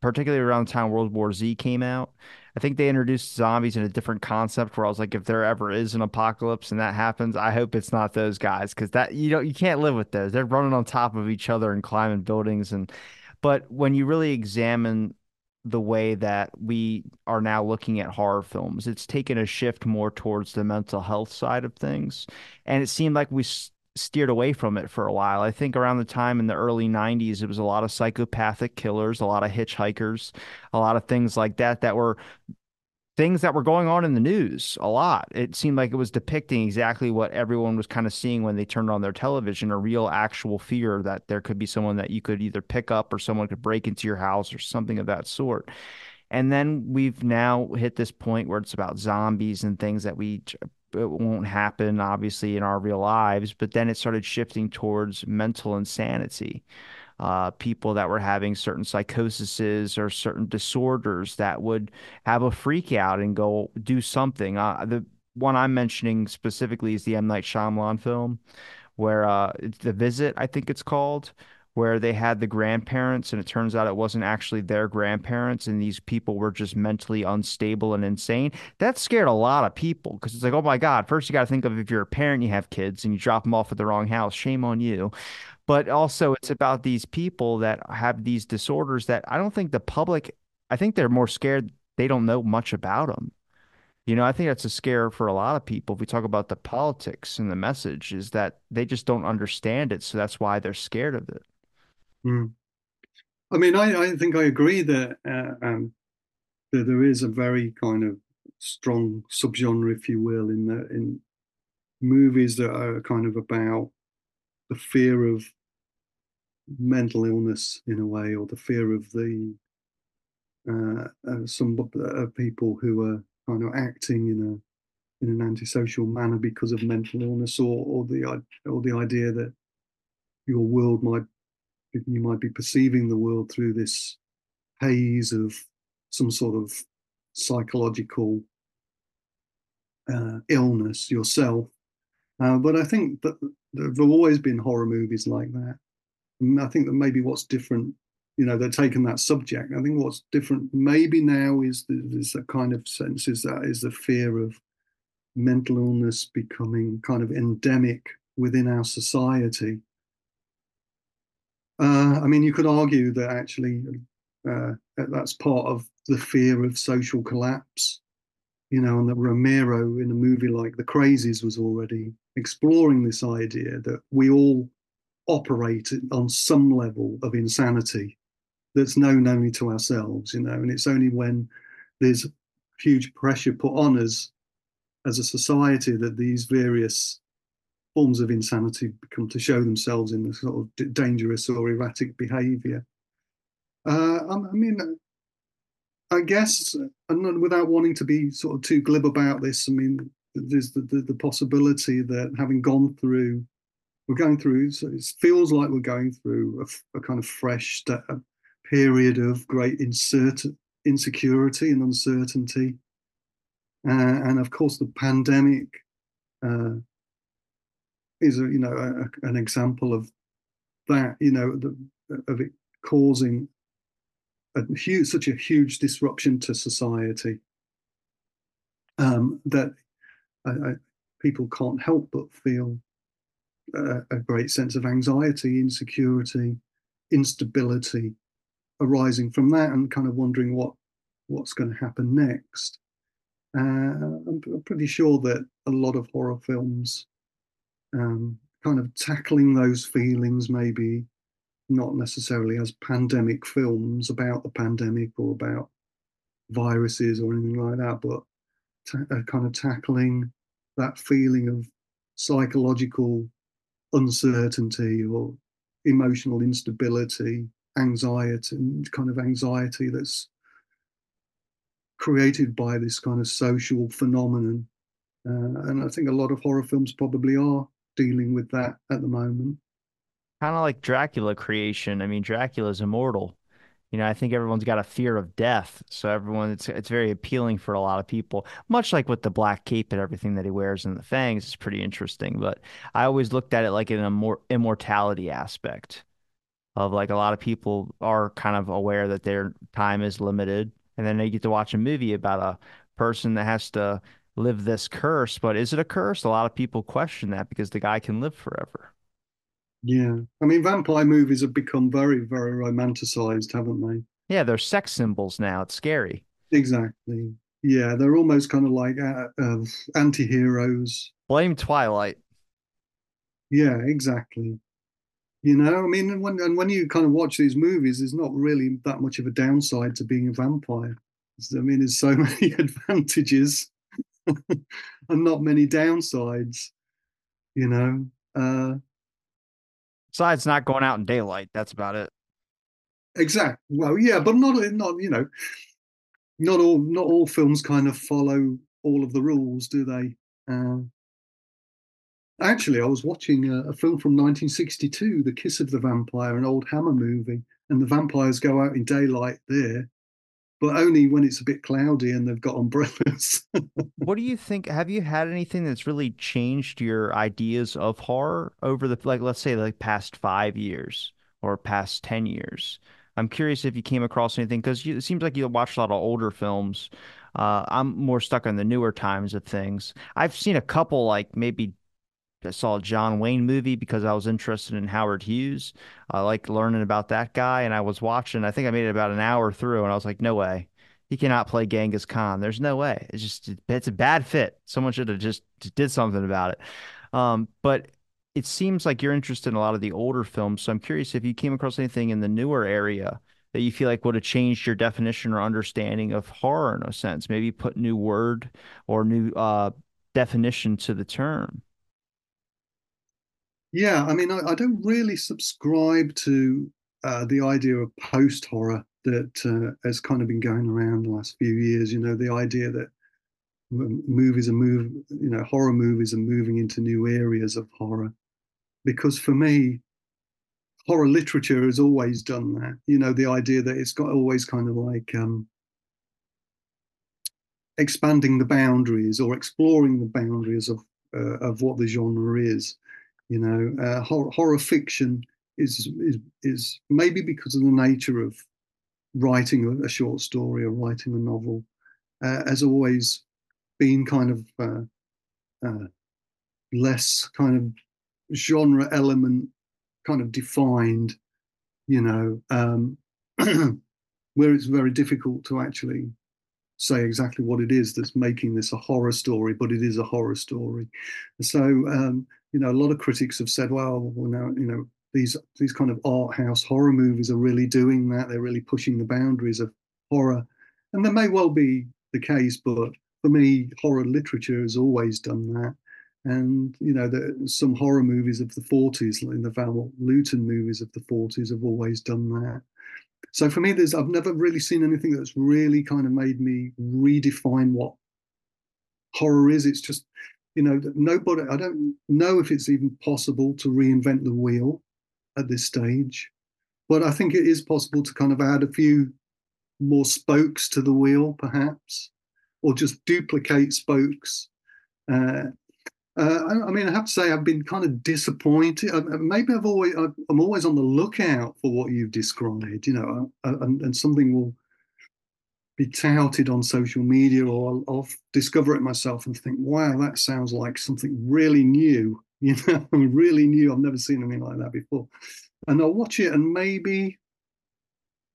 particularly around the time World War Z came out. I think they introduced zombies in a different concept where I was like, if there ever is an apocalypse and that happens, I hope it's not those guys, because that, you know, you can't live with those. They're running on top of each other and climbing buildings. And but when you really examine the way that we are now looking at horror films, it's taken a shift more towards the mental health side of things. And it seemed like we steered away from it for a while. I think around the time in the early 90s, it was a lot of psychopathic killers, a lot of hitchhikers, a lot of things like that, that were things that were going on in the news a lot. It seemed like it was depicting exactly what everyone was kind of seeing when they turned on their television, a real actual fear that there could be someone that you could either pick up or someone could break into your house or something of that sort. And then we've now hit this point where it's about zombies and things that we... it won't happen, obviously, in our real lives, but then it started shifting towards mental insanity. People that were having certain psychoses or certain disorders that would have a freak out and go do something. The one I'm mentioning specifically is the M. Night Shyamalan film, where it's The Visit, I think it's called, where they had the grandparents and it turns out it wasn't actually their grandparents and these people were just mentally unstable and insane. That scared a lot of people because it's like, oh my God, first you got to think of if you're a parent, you have kids and you drop them off at the wrong house, shame on you. But also it's about these people that have these disorders that I don't think the public, I think they're more scared. They don't know much about them. You know, I think that's a scare for a lot of people. If we talk about the politics and the message is that they just don't understand it. So that's why they're scared of it. Mm. I mean, I think I agree that that there is a very kind of strong subgenre, if you will, in movies that are kind of about the fear of mental illness in a way, or the fear of the people who are kind of acting in an antisocial manner because of mental illness, or the idea that your world might. You might be perceiving the world through this haze of some sort of psychological illness yourself. But I think that there have always been horror movies like that. And I think that maybe what's different, you know, they're taking that subject. I think what's different maybe now is a kind of sense is the fear of mental illness becoming kind of endemic within our society. I mean, you could argue that actually that's part of the fear of social collapse, you know, and that Romero in a movie like The Crazies was already exploring this idea that we all operate on some level of insanity that's known only to ourselves, you know, and it's only when there's huge pressure put on us as a society that these various forms of insanity come to show themselves in the sort of dangerous or erratic behaviour. I mean, I guess, and without wanting to be sort of too glib about this, I mean, there's the possibility that having gone through, so it feels like we're going through a kind of fresh period of great insecurity and uncertainty. And of course, the pandemic, is you know an example of that, you know, of it causing such a huge disruption to society that people can't help but feel a great sense of anxiety, insecurity, instability arising from that, and kind of wondering what's going to happen next. I'm pretty sure that a lot of horror films. Kind of tackling those feelings, maybe not necessarily as pandemic films about the pandemic or about viruses or anything like that, but kind of tackling that feeling of psychological uncertainty or emotional instability, anxiety, and kind of anxiety that's created by this kind of social phenomenon. And I think a lot of horror films probably are dealing with that at the moment. Kind of like Dracula creation. I mean, Dracula's immortal. You know, I think everyone's got a fear of death. So it's very appealing for a lot of people, much like with the black cape and everything that he wears and the fangs. It's pretty interesting. But I always looked at it like in a more immortality aspect. of like a lot of people are kind of aware that their time is limited, and then they get to watch a movie about a person that has to live this curse. But is it a curse? A lot of people question that because the guy can live forever. Yeah. I mean, vampire movies have become very, very romanticized, haven't they? Yeah, they're sex symbols now. It's scary. Exactly. Yeah, they're almost kind of like anti-heroes. Blame Twilight. Yeah, exactly. You know, I mean, when you kind of watch these movies, there's not really that much of a downside to being a vampire. I mean, there's so many advantages and not many downsides, you know. Besides not going out in daylight, that's about it. Exactly. Well, yeah, but not you know, not all films kind of follow all of the rules, do they? Actually, I was watching a film from 1962, The Kiss of the Vampire, an old Hammer movie, and the vampires go out in daylight there, but only when it's a bit cloudy and they've got umbrellas. What do you think? Have you had anything that's really changed your ideas of horror over the, like, let's say, like past 5 years or past 10 years? I'm curious if you came across anything, because it seems like you watch a lot of older films. I'm more stuck on the newer times of things. I've seen a couple, like maybe I saw a John Wayne movie because I was interested in Howard Hughes. I like learning about that guy, and I was watching. I think I made it about an hour through, and I was like, no way. He cannot play Genghis Khan. There's no way. It's just, it's a bad fit. Someone should have just did something about it. But it seems like you're interested in a lot of the older films, so I'm curious if you came across anything in the newer area that you feel like would have changed your definition or understanding of horror in a sense. Maybe put new word or new definition to the term. Yeah, I mean, I don't really subscribe to the idea of post-horror that has kind of been going around the last few years. You know, the idea that horror movies are moving into new areas of horror. Because for me, horror literature has always done that. You know, the idea that it's got always kind of like expanding the boundaries or exploring the boundaries of what the genre is. You know, horror fiction is maybe because of the nature of writing a short story or writing a novel has always been kind of less kind of genre element kind of defined, you know, where it's very difficult to actually say exactly what it is that's making this a horror story, but it is a horror story. So, you know, a lot of critics have said, well, now, you know, these kind of art house horror movies are really doing that. They're really pushing the boundaries of horror. And that may well be the case, but for me, horror literature has always done that. And, you know, some horror movies of the 40s, like the Val Lewton movies of the 40s have always done that. So for me, I've never really seen anything that's really kind of made me redefine what horror is. It's just, you know, nobody, I don't know if it's even possible to reinvent the wheel at this stage, but I think it is possible to kind of add a few more spokes to the wheel, perhaps, or just duplicate spokes. I mean, I have to say, I've been kind of disappointed. I'm always on the lookout for what you've described, you know, and something will be touted on social media, or I'll discover it myself and think, wow, that sounds like something really new, you know, really new. I've never seen anything like that before. And I'll watch it, and maybe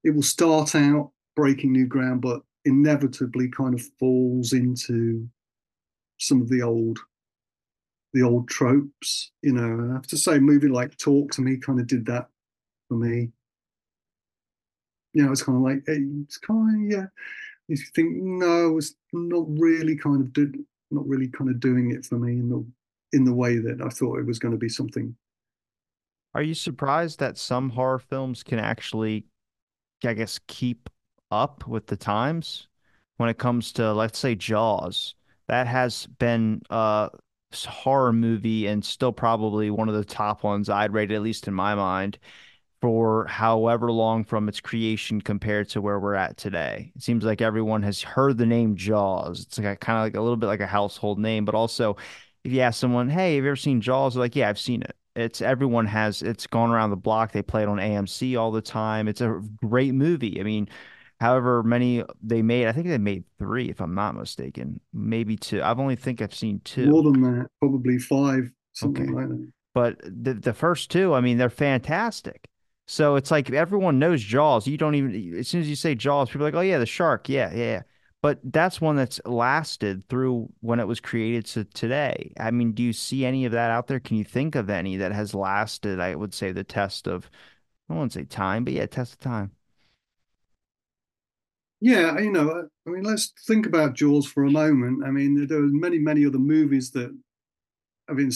it will start out breaking new ground, but inevitably kind of falls into some of the old tropes, you know. And I have to say, a movie like Talk to Me kind of did that for me. You know, yeah. You think, no, it's not really kind of doing it for me in the way that I thought it was going to be something. Are you surprised that some horror films can actually, I guess, keep up with the times when it comes to, let's say, Jaws? That has been horror movie and still probably one of the top ones I'd rate, at least in my mind, for however long from its creation compared to where we're at today. It seems like everyone has heard the name Jaws. It's like kind of like a little bit like a household name, but also if you ask someone, hey, have you ever seen Jaws? They're like, yeah, I've seen it. It's everyone has it's gone around the block. They play it on AMC all the time. It's a great movie. I mean, however many they made, I think they made 3, if I'm not mistaken, maybe 2. I've seen 2. More than that, probably 5, something like that. But the first 2, I mean, they're fantastic. So it's like everyone knows Jaws. You don't even as soon as you say Jaws, people are like, oh yeah, the shark, yeah. But that's one that's lasted through when it was created to today. I mean, do you see any of that out there? Can you think of any that has lasted, I would say, the test of, I wouldn't say time, but yeah, test of time? Yeah, you know, I mean, let's think about Jaws for a moment. I mean, there are many, many other movies that have, you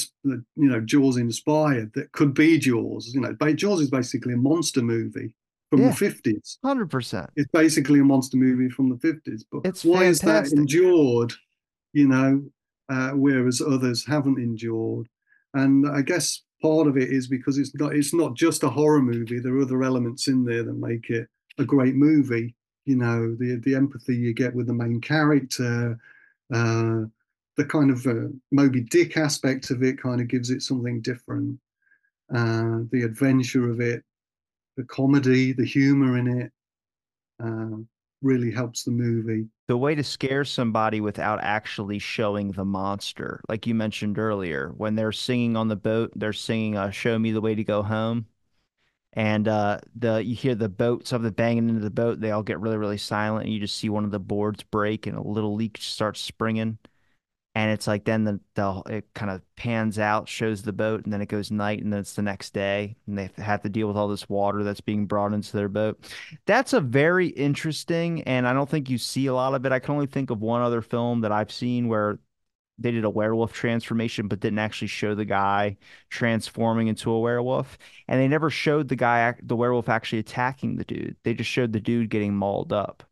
know, Jaws inspired that could be Jaws. You know, Jaws is basically a monster movie from the 50s. 100%. It's basically a monster movie from the 50s. But it's why fantastic. Is that endured, you know, whereas others haven't endured? And I guess part of it is because it's not just a horror movie. There are other elements in there that make it a great movie. You know, the empathy you get with the main character, the kind of Moby Dick aspect of it kind of gives it something different. The adventure of it, the comedy, the humor in it really helps the movie. The way to scare somebody without actually showing the monster, like you mentioned earlier, when they're singing on the boat, they're singing "Show Me the Way to Go Home," and you hear the boat, something banging into the boat. They all get really, really silent, and you just see one of the boards break, and a little leak starts springing. And it's like then it kind of pans out, shows the boat, and then it goes night, and then it's the next day, and they have to deal with all this water that's being brought into their boat. That's a very interesting, and I don't think you see a lot of it. I can only think of one other film that I've seen where they did a werewolf transformation but didn't actually show the guy transforming into a werewolf. And they never showed the werewolf actually attacking the dude. They just showed the dude getting mauled up.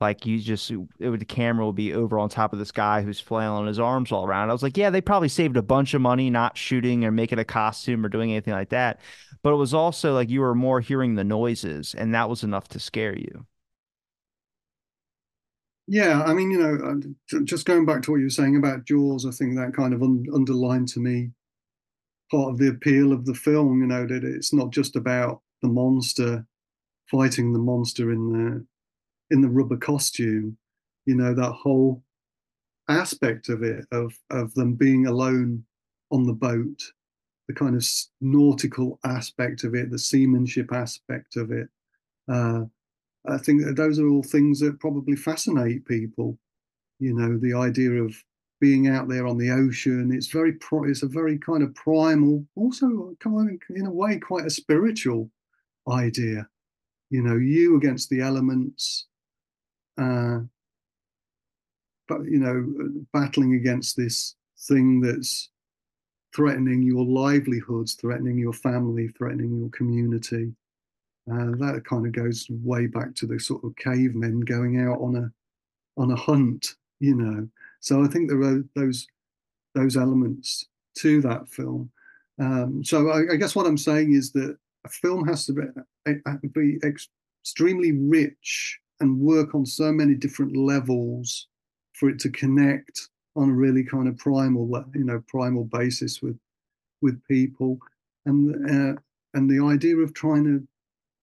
Like the camera will be over on top of this guy who's flailing his arms all around. I was like, yeah, they probably saved a bunch of money not shooting or making a costume or doing anything like that. But it was also like you were more hearing the noises, and that was enough to scare you. Yeah, I mean, you know, just going back to what you were saying about Jaws, I think that kind of underlined to me part of the appeal of the film, you know, that it's not just about the monster fighting the monster in the rubber costume, you know, that whole aspect of it, of them being alone on the boat, the kind of nautical aspect of it, the seamanship aspect of it. I think that those are all things that probably fascinate people. You know, the idea of being out there on the ocean, it's a very kind of primal, also kind of, in a way, quite a spiritual idea. You know, you against the elements, but, you know, battling against this thing that's threatening your livelihoods, threatening your family, threatening your community. That kind of goes way back to the sort of cavemen going out on a hunt, you know. So I think there are those elements to that film. So I guess what I'm saying is that a film has to be extremely rich and work on so many different levels for it to connect on a really kind of primal basis with people. And the idea of trying to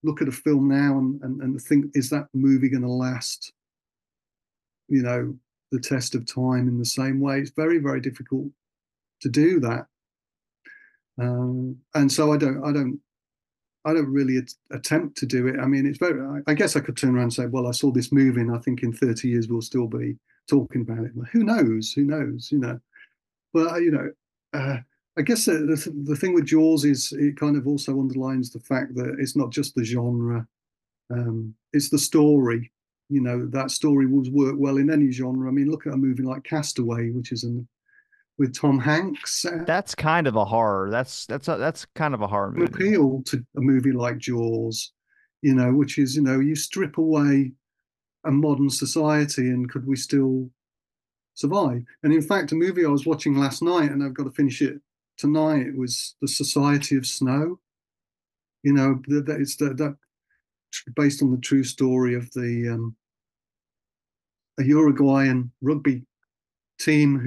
look at a film now and think, is that movie going to last, you know, the test of time in the same way? It's very, very difficult to do that. And so I don't really attempt to do it. I mean, I guess I could turn around and say, well, I saw this movie and I think in 30 years we'll still be talking about it. Well, who knows, you know. But, you know, I guess the thing with Jaws is it kind of also underlines the fact that it's not just the genre, it's the story. You know, that story will work well in any genre. I mean, look at a movie like Castaway, which is with Tom Hanks. That's kind of a horror. That's kind of a horror movie. Appeal to a movie like Jaws, you know, which is, you know, you strip away a modern society and could we still survive? And in fact, a movie I was watching last night, and I've got to finish it tonight, it was The Society of Snow. You know, that based on the true story of a Uruguayan rugby team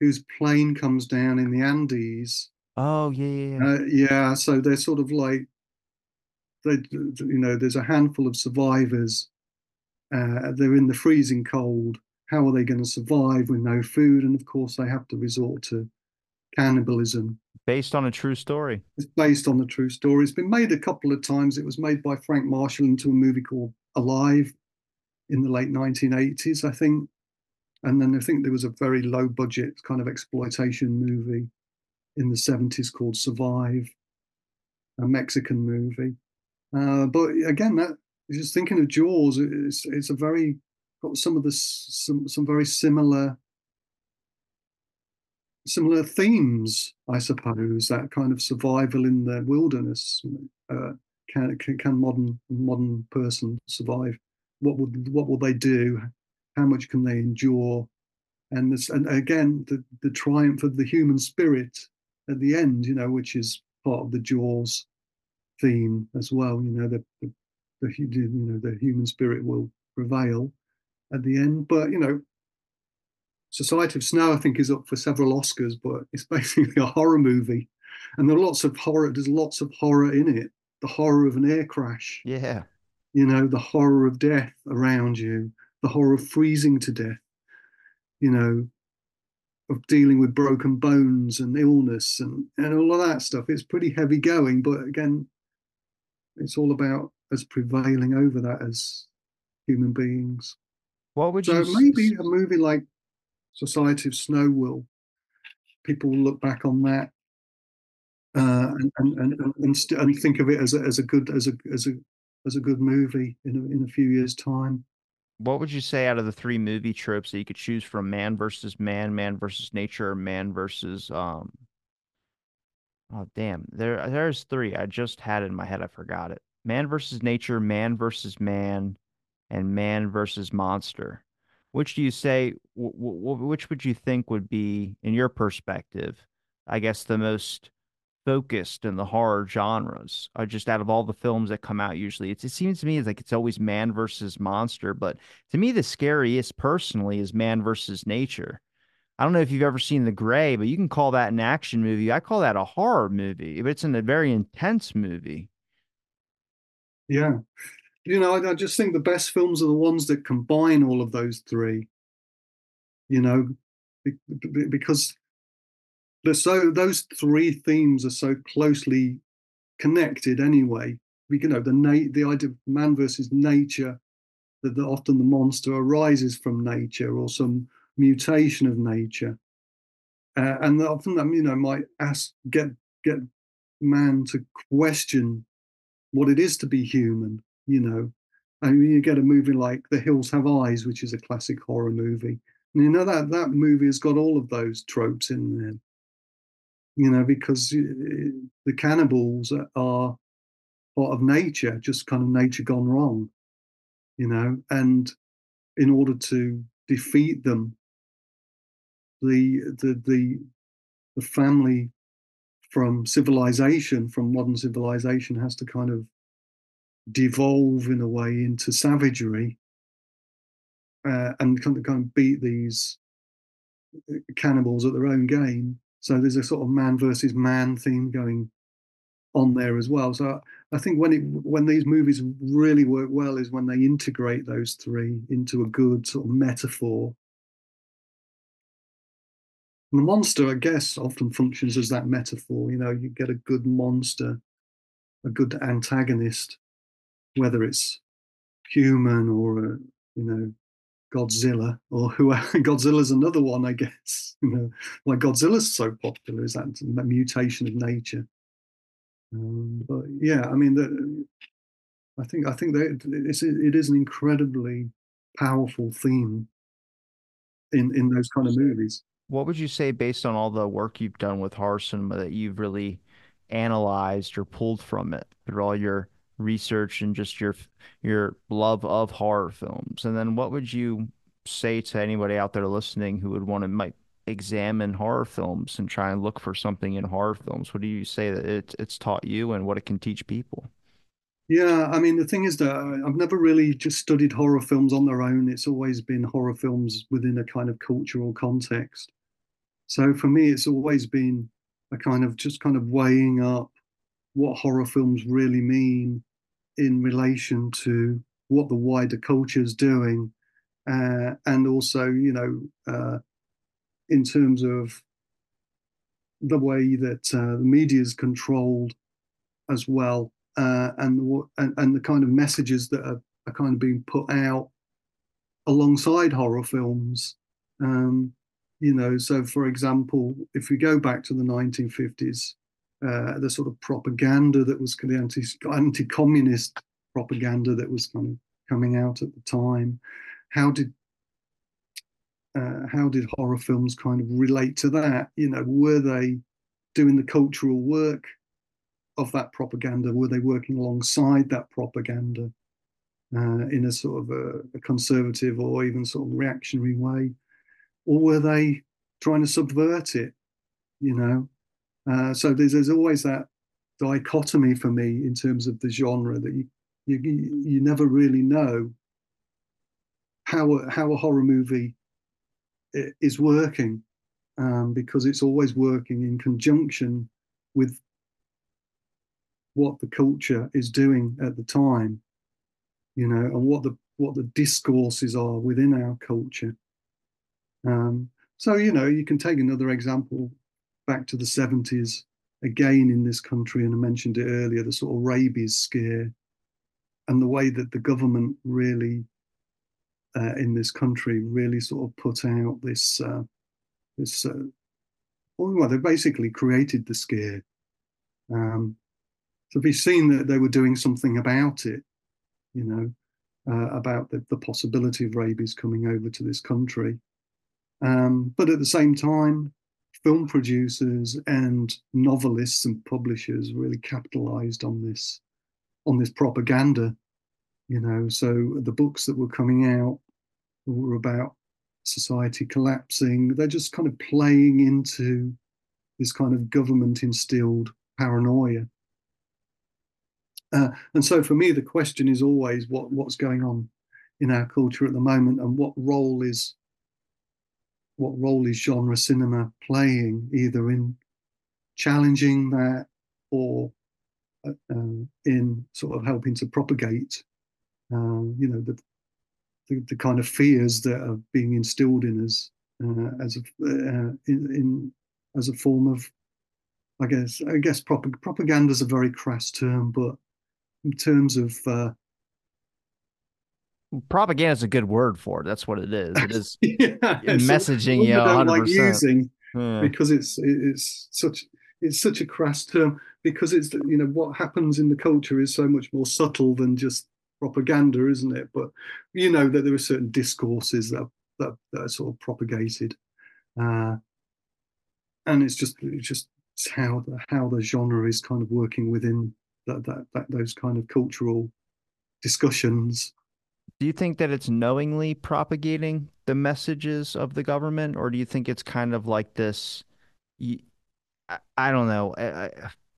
whose plane comes down in the Andes Oh, yeah. So they're sort of like, there's a handful of survivors. They're in the freezing cold. How are they going to survive with no food? And of course, they have to resort to cannibalism. Based on a true story. It's based on a true story. It's been made a couple of times. It was made by Frank Marshall into a movie called Alive in the late 1980s, I think. And then I think there was a very low budget kind of exploitation movie in the 70s called Survive, a Mexican movie. But again, that just thinking of Jaws, it's a very, got some of the, some very similar themes, I suppose, that kind of survival in the wilderness. Can modern person survive? What will they do? How much can they endure? And again, the triumph of the human spirit at the end, which is part of the Jaws theme as well. The human spirit will prevail at the end. But Society of Snow, I think, is up for several Oscars, but it's basically a horror movie, and there are lots of horror. There's lots of horror in it. The horror of an air crash. Yeah. The horror of death around you. The horror of freezing to death. Of dealing with broken bones and illness and all of that stuff. It's pretty heavy going, but again, it's all about us prevailing over that as human beings. Maybe a movie like Society of Snow will. People will look back on that and think of it as a good movie in a few years' time. What would you say out of the three movie tropes that you could choose from? Man versus man, man versus nature, man versus oh damn, there's three I just had in my head. I forgot it. Man versus nature, man versus man, and man versus monster. Which do you say? Which would you think would be, in your perspective, I guess, the most focused in the horror genres? Or just out of all the films that come out, usually it seems to me it's like it's always man versus monster. But to me, the scariest personally is man versus nature. I don't know if you've ever seen The Grey, but you can call that an action movie. I call that a horror movie, but it's a very intense movie. Yeah. I just think the best films are the ones that combine all of those three, because those three themes are so closely connected anyway. The idea of man versus nature, that often the monster arises from nature or some mutation of nature. And often that, might get man to question what it is to be human. You get a movie like The Hills Have Eyes, which is a classic horror movie. And that movie has got all of those tropes in there, because the cannibals are part of nature, just kind of nature gone wrong, and in order to defeat them, the family from civilization, from modern civilization, has to kind of devolve in a way into savagery and kind of beat these cannibals at their own game. So there's a sort of man versus man theme going on there as well. So I think when these movies really work well is when they integrate those three into a good sort of metaphor. And the monster, I guess, often functions as that metaphor. You get a good monster, a good antagonist, whether it's human or Godzilla or whoever. Godzilla's another one, I guess. Why Godzilla's so popular is that mutation of nature. But yeah, I think it is an incredibly powerful theme in those kind of movies. What would you say, based on all the work you've done with horror cinema, that you've really analyzed or pulled from it through all your research and just your love of horror films? And then what would you say to anybody out there listening who would want to might examine horror films and try and look for something in horror films? What do you say that it's taught you and what it can teach people? Yeah, the thing is that I've never really just studied horror films on their own. It's always been horror films within a kind of cultural context. So for me, it's always been a kind of just kind of weighing up what horror films really mean in relation to what the wider culture is doing, and also, you know, in terms of the way that the media is controlled as well, and the kind of messages that are kind of being put out alongside horror films. You know, so for example, if we go back to the 1950s, the sort of propaganda that was kind of anti-communist propaganda that was kind of coming out at the time, how did horror films kind of relate to that? You know, were they doing the cultural work of that propaganda? Were they working alongside that propaganda in a sort of a conservative or even sort of reactionary way? Or were they trying to subvert it, you know? So there's always that dichotomy for me in terms of the genre that you never really know how a horror movie is working, because it's always working in conjunction with what the culture is doing at the time, you know, and what the discourses are within our culture. So, you know, you can take another example back to the 70s, again in this country, and I mentioned it earlier, the sort of rabies scare and the way that the government really, in this country, really sort of put out this, well, they basically created the scare. So we've seen that they were doing something about it, you know, about the possibility of rabies coming over to this country. But at the same time, film producers and novelists and publishers really capitalized on this propaganda, you know. So the books that were coming out were about society collapsing. They're just kind of playing into this kind of government instilled paranoia. And so for me, the question is always what's going on in our culture at the moment, and what role is genre cinema playing, either in challenging that or in sort of helping to propagate, you know, the kind of fears that are being instilled in us as a form of, I guess propaganda is a very crass term, but in terms of propaganda is a good word for it. That's what it is. It is yeah, messaging you 100%. Like using because it's such a crass term, because it's, you know, what happens in the culture is so much more subtle than just propaganda, isn't it? But you know that there are certain discourses that are sort of propagated, and it's just how the genre is kind of working within those kind of cultural discussions. Do you think that it's knowingly propagating the messages of the government, or do you think it's kind of like this? I don't know.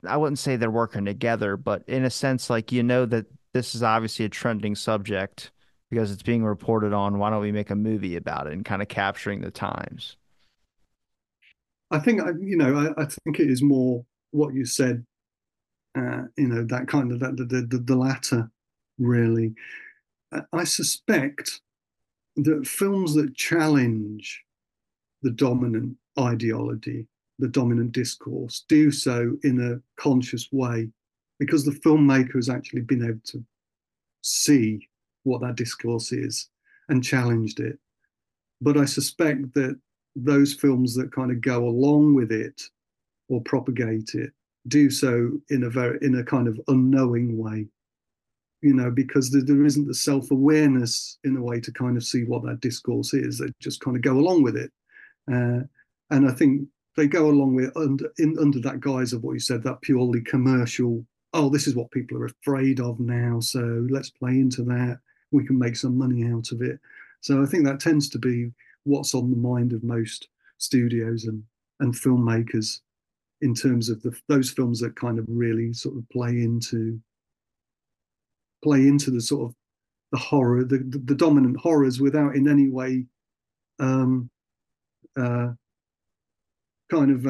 I wouldn't say they're working together, but in a sense, like, you know, that this is obviously a trending subject because it's being reported on. Why don't we make a movie about it, and kind of capturing the times? I think, you know, I think it is more what you said, you know, that kind of the latter, really. I suspect that films that challenge the dominant ideology, the dominant discourse, do so in a conscious way, because the filmmaker has actually been able to see what that discourse is and challenged it. But I suspect that those films that kind of go along with it or propagate it do so in a kind of unknowing way. You know, because there isn't the self-awareness in a way to kind of see what that discourse is. They just kind of go along with it. And I think they go along with it under that guise of what you said, that purely commercial, oh, this is what people are afraid of now, so let's play into that. We can make some money out of it. So I think that tends to be what's on the mind of most studios and filmmakers in terms of those films that kind of really sort of play into the sort of the horror, the dominant horrors, without in any way kind of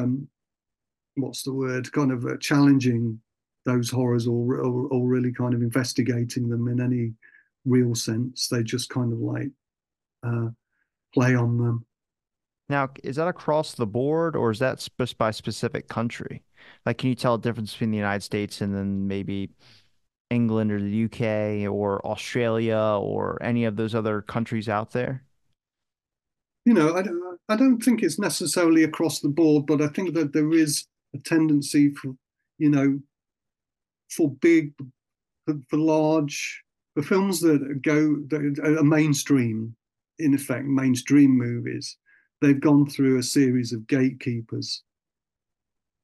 what's the word, kind of challenging those horrors or really kind of investigating them in any real sense. They just kind of like play on them. Now, is that across the board, or is that by specific country? Like, can you tell a difference between the United States and then maybe England or the UK or Australia or any of those other countries out there? You know, I don't think it's necessarily across the board, but I think that there is a tendency for, you know, for films that are mainstream, in effect, mainstream movies. They've gone through a series of gatekeepers,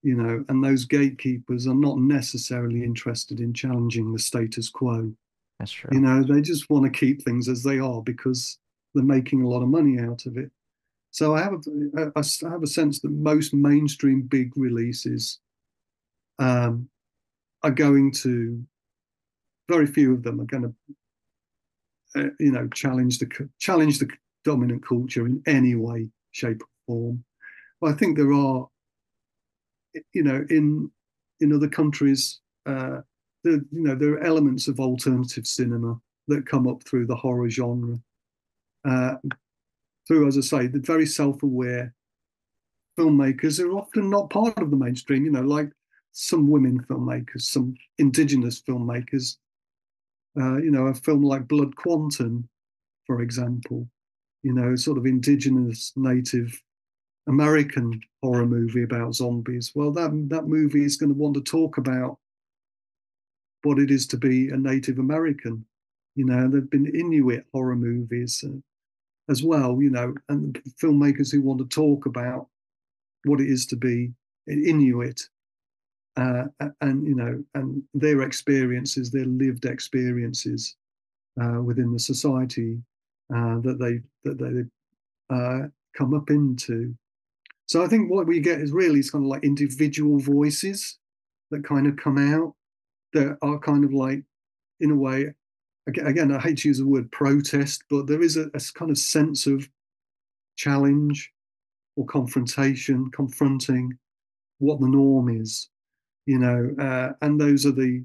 you know, and those gatekeepers are not necessarily interested in challenging the status quo. That's true. You know, they just want to keep things as they are because they're making a lot of money out of it. So I have a sense that most mainstream big releases are going to, very few of them are going to, you know, challenge the dominant culture in any way, shape or form. Well, I think there are, you know, in other countries, there are elements of alternative cinema that come up through the horror genre, through, as I say, the very self-aware filmmakers who are often not part of the mainstream, you know, like some women filmmakers, some indigenous filmmakers, you know, a film like Blood Quantum, for example, you know, sort of indigenous Native American horror movie about zombies. Well, that movie is going to want to talk about what it is to be a Native American. You know, there have been Inuit horror movies as well, you know, and filmmakers who want to talk about what it is to be an Inuit and, you know, and their experiences, their lived experiences within the society that they come up into. So I think what we get is really kind of like individual voices that kind of come out that are kind of like, in a way, again, I hate to use the word protest, but there is a kind of sense of challenge or confrontation, confronting what the norm is, you know, and those are the,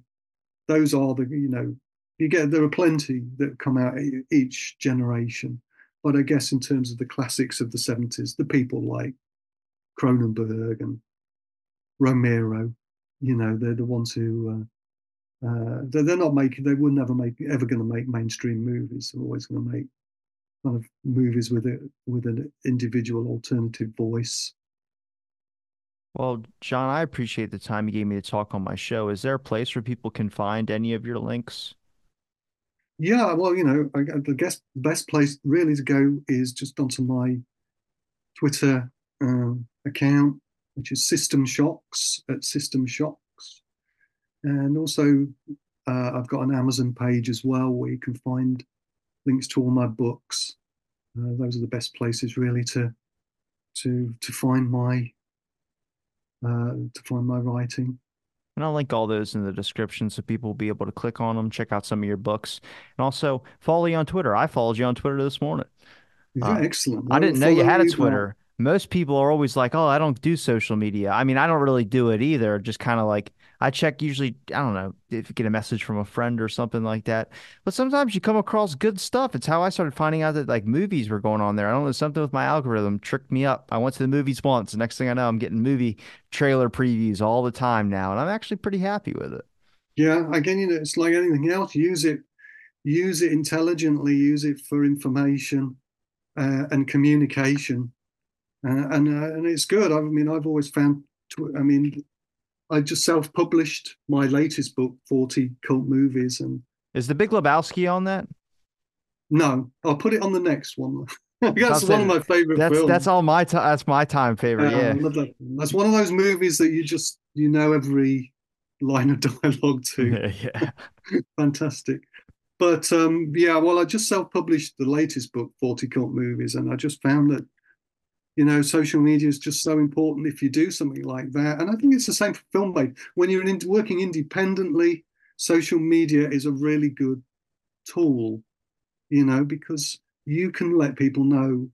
you know, there are plenty that come out each generation, but I guess in terms of the classics of the 70s, the people like Cronenberg and Romero, you know, they're the ones who they were never going to make mainstream movies. They're always going to make kind of movies with an individual alternative voice. Well, Jon, I appreciate the time you gave me to talk on my show. Is there a place where people can find any of your links? Yeah, well, you know, I guess the best place really to go is just onto my Twitter account, which is @SystemShocks. And also I've got an Amazon page as well where you can find links to all my books. Those are the best places really to find my writing. And I'll link all those in the description so people will be able to click on them, check out some of your books, and also follow you on Twitter. I followed you on Twitter this morning. Yeah, excellent. I didn't know you had a Twitter. Most people are always like, oh, I don't do social media. I mean, I don't really do it either. Just kind of like I check usually, I don't know, if you get a message from a friend or something like that. But sometimes you come across good stuff. It's how I started finding out that like movies were going on there. I don't know, something with my algorithm tricked me up. I went to the movies once. The next thing I know, I'm getting movie trailer previews all the time now. And I'm actually pretty happy with it. Yeah. Again, you know, it's like anything else. Use it intelligently, use it for information and communication. And it's good. I mean, I've always found, I just self-published my latest book, 40 Cult Movies. And is The Big Lebowski on that? No, I'll put it on the next one. That's one of my favorite films. That's my time favorite, yeah. I love that. That's one of those movies that you just, you know every line of dialogue to. Yeah. Fantastic. But, yeah, well, I just self-published the latest book, 40 Cult Movies, and I just found that, you know, social media is just so important if you do something like that. And I think it's the same for filmmaking. When you're working independently, social media is a really good tool, you know, because you can let people know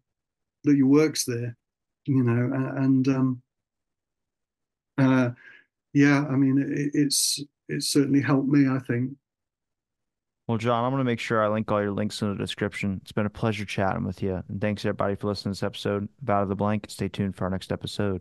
that your work's there, you know, and yeah, I mean, it's certainly helped me, I think. Well, Jon, I'm going to make sure I link all your links in the description. It's been a pleasure chatting with you. And thanks, everybody, for listening to this episode of Out of the Blank. Stay tuned for our next episode.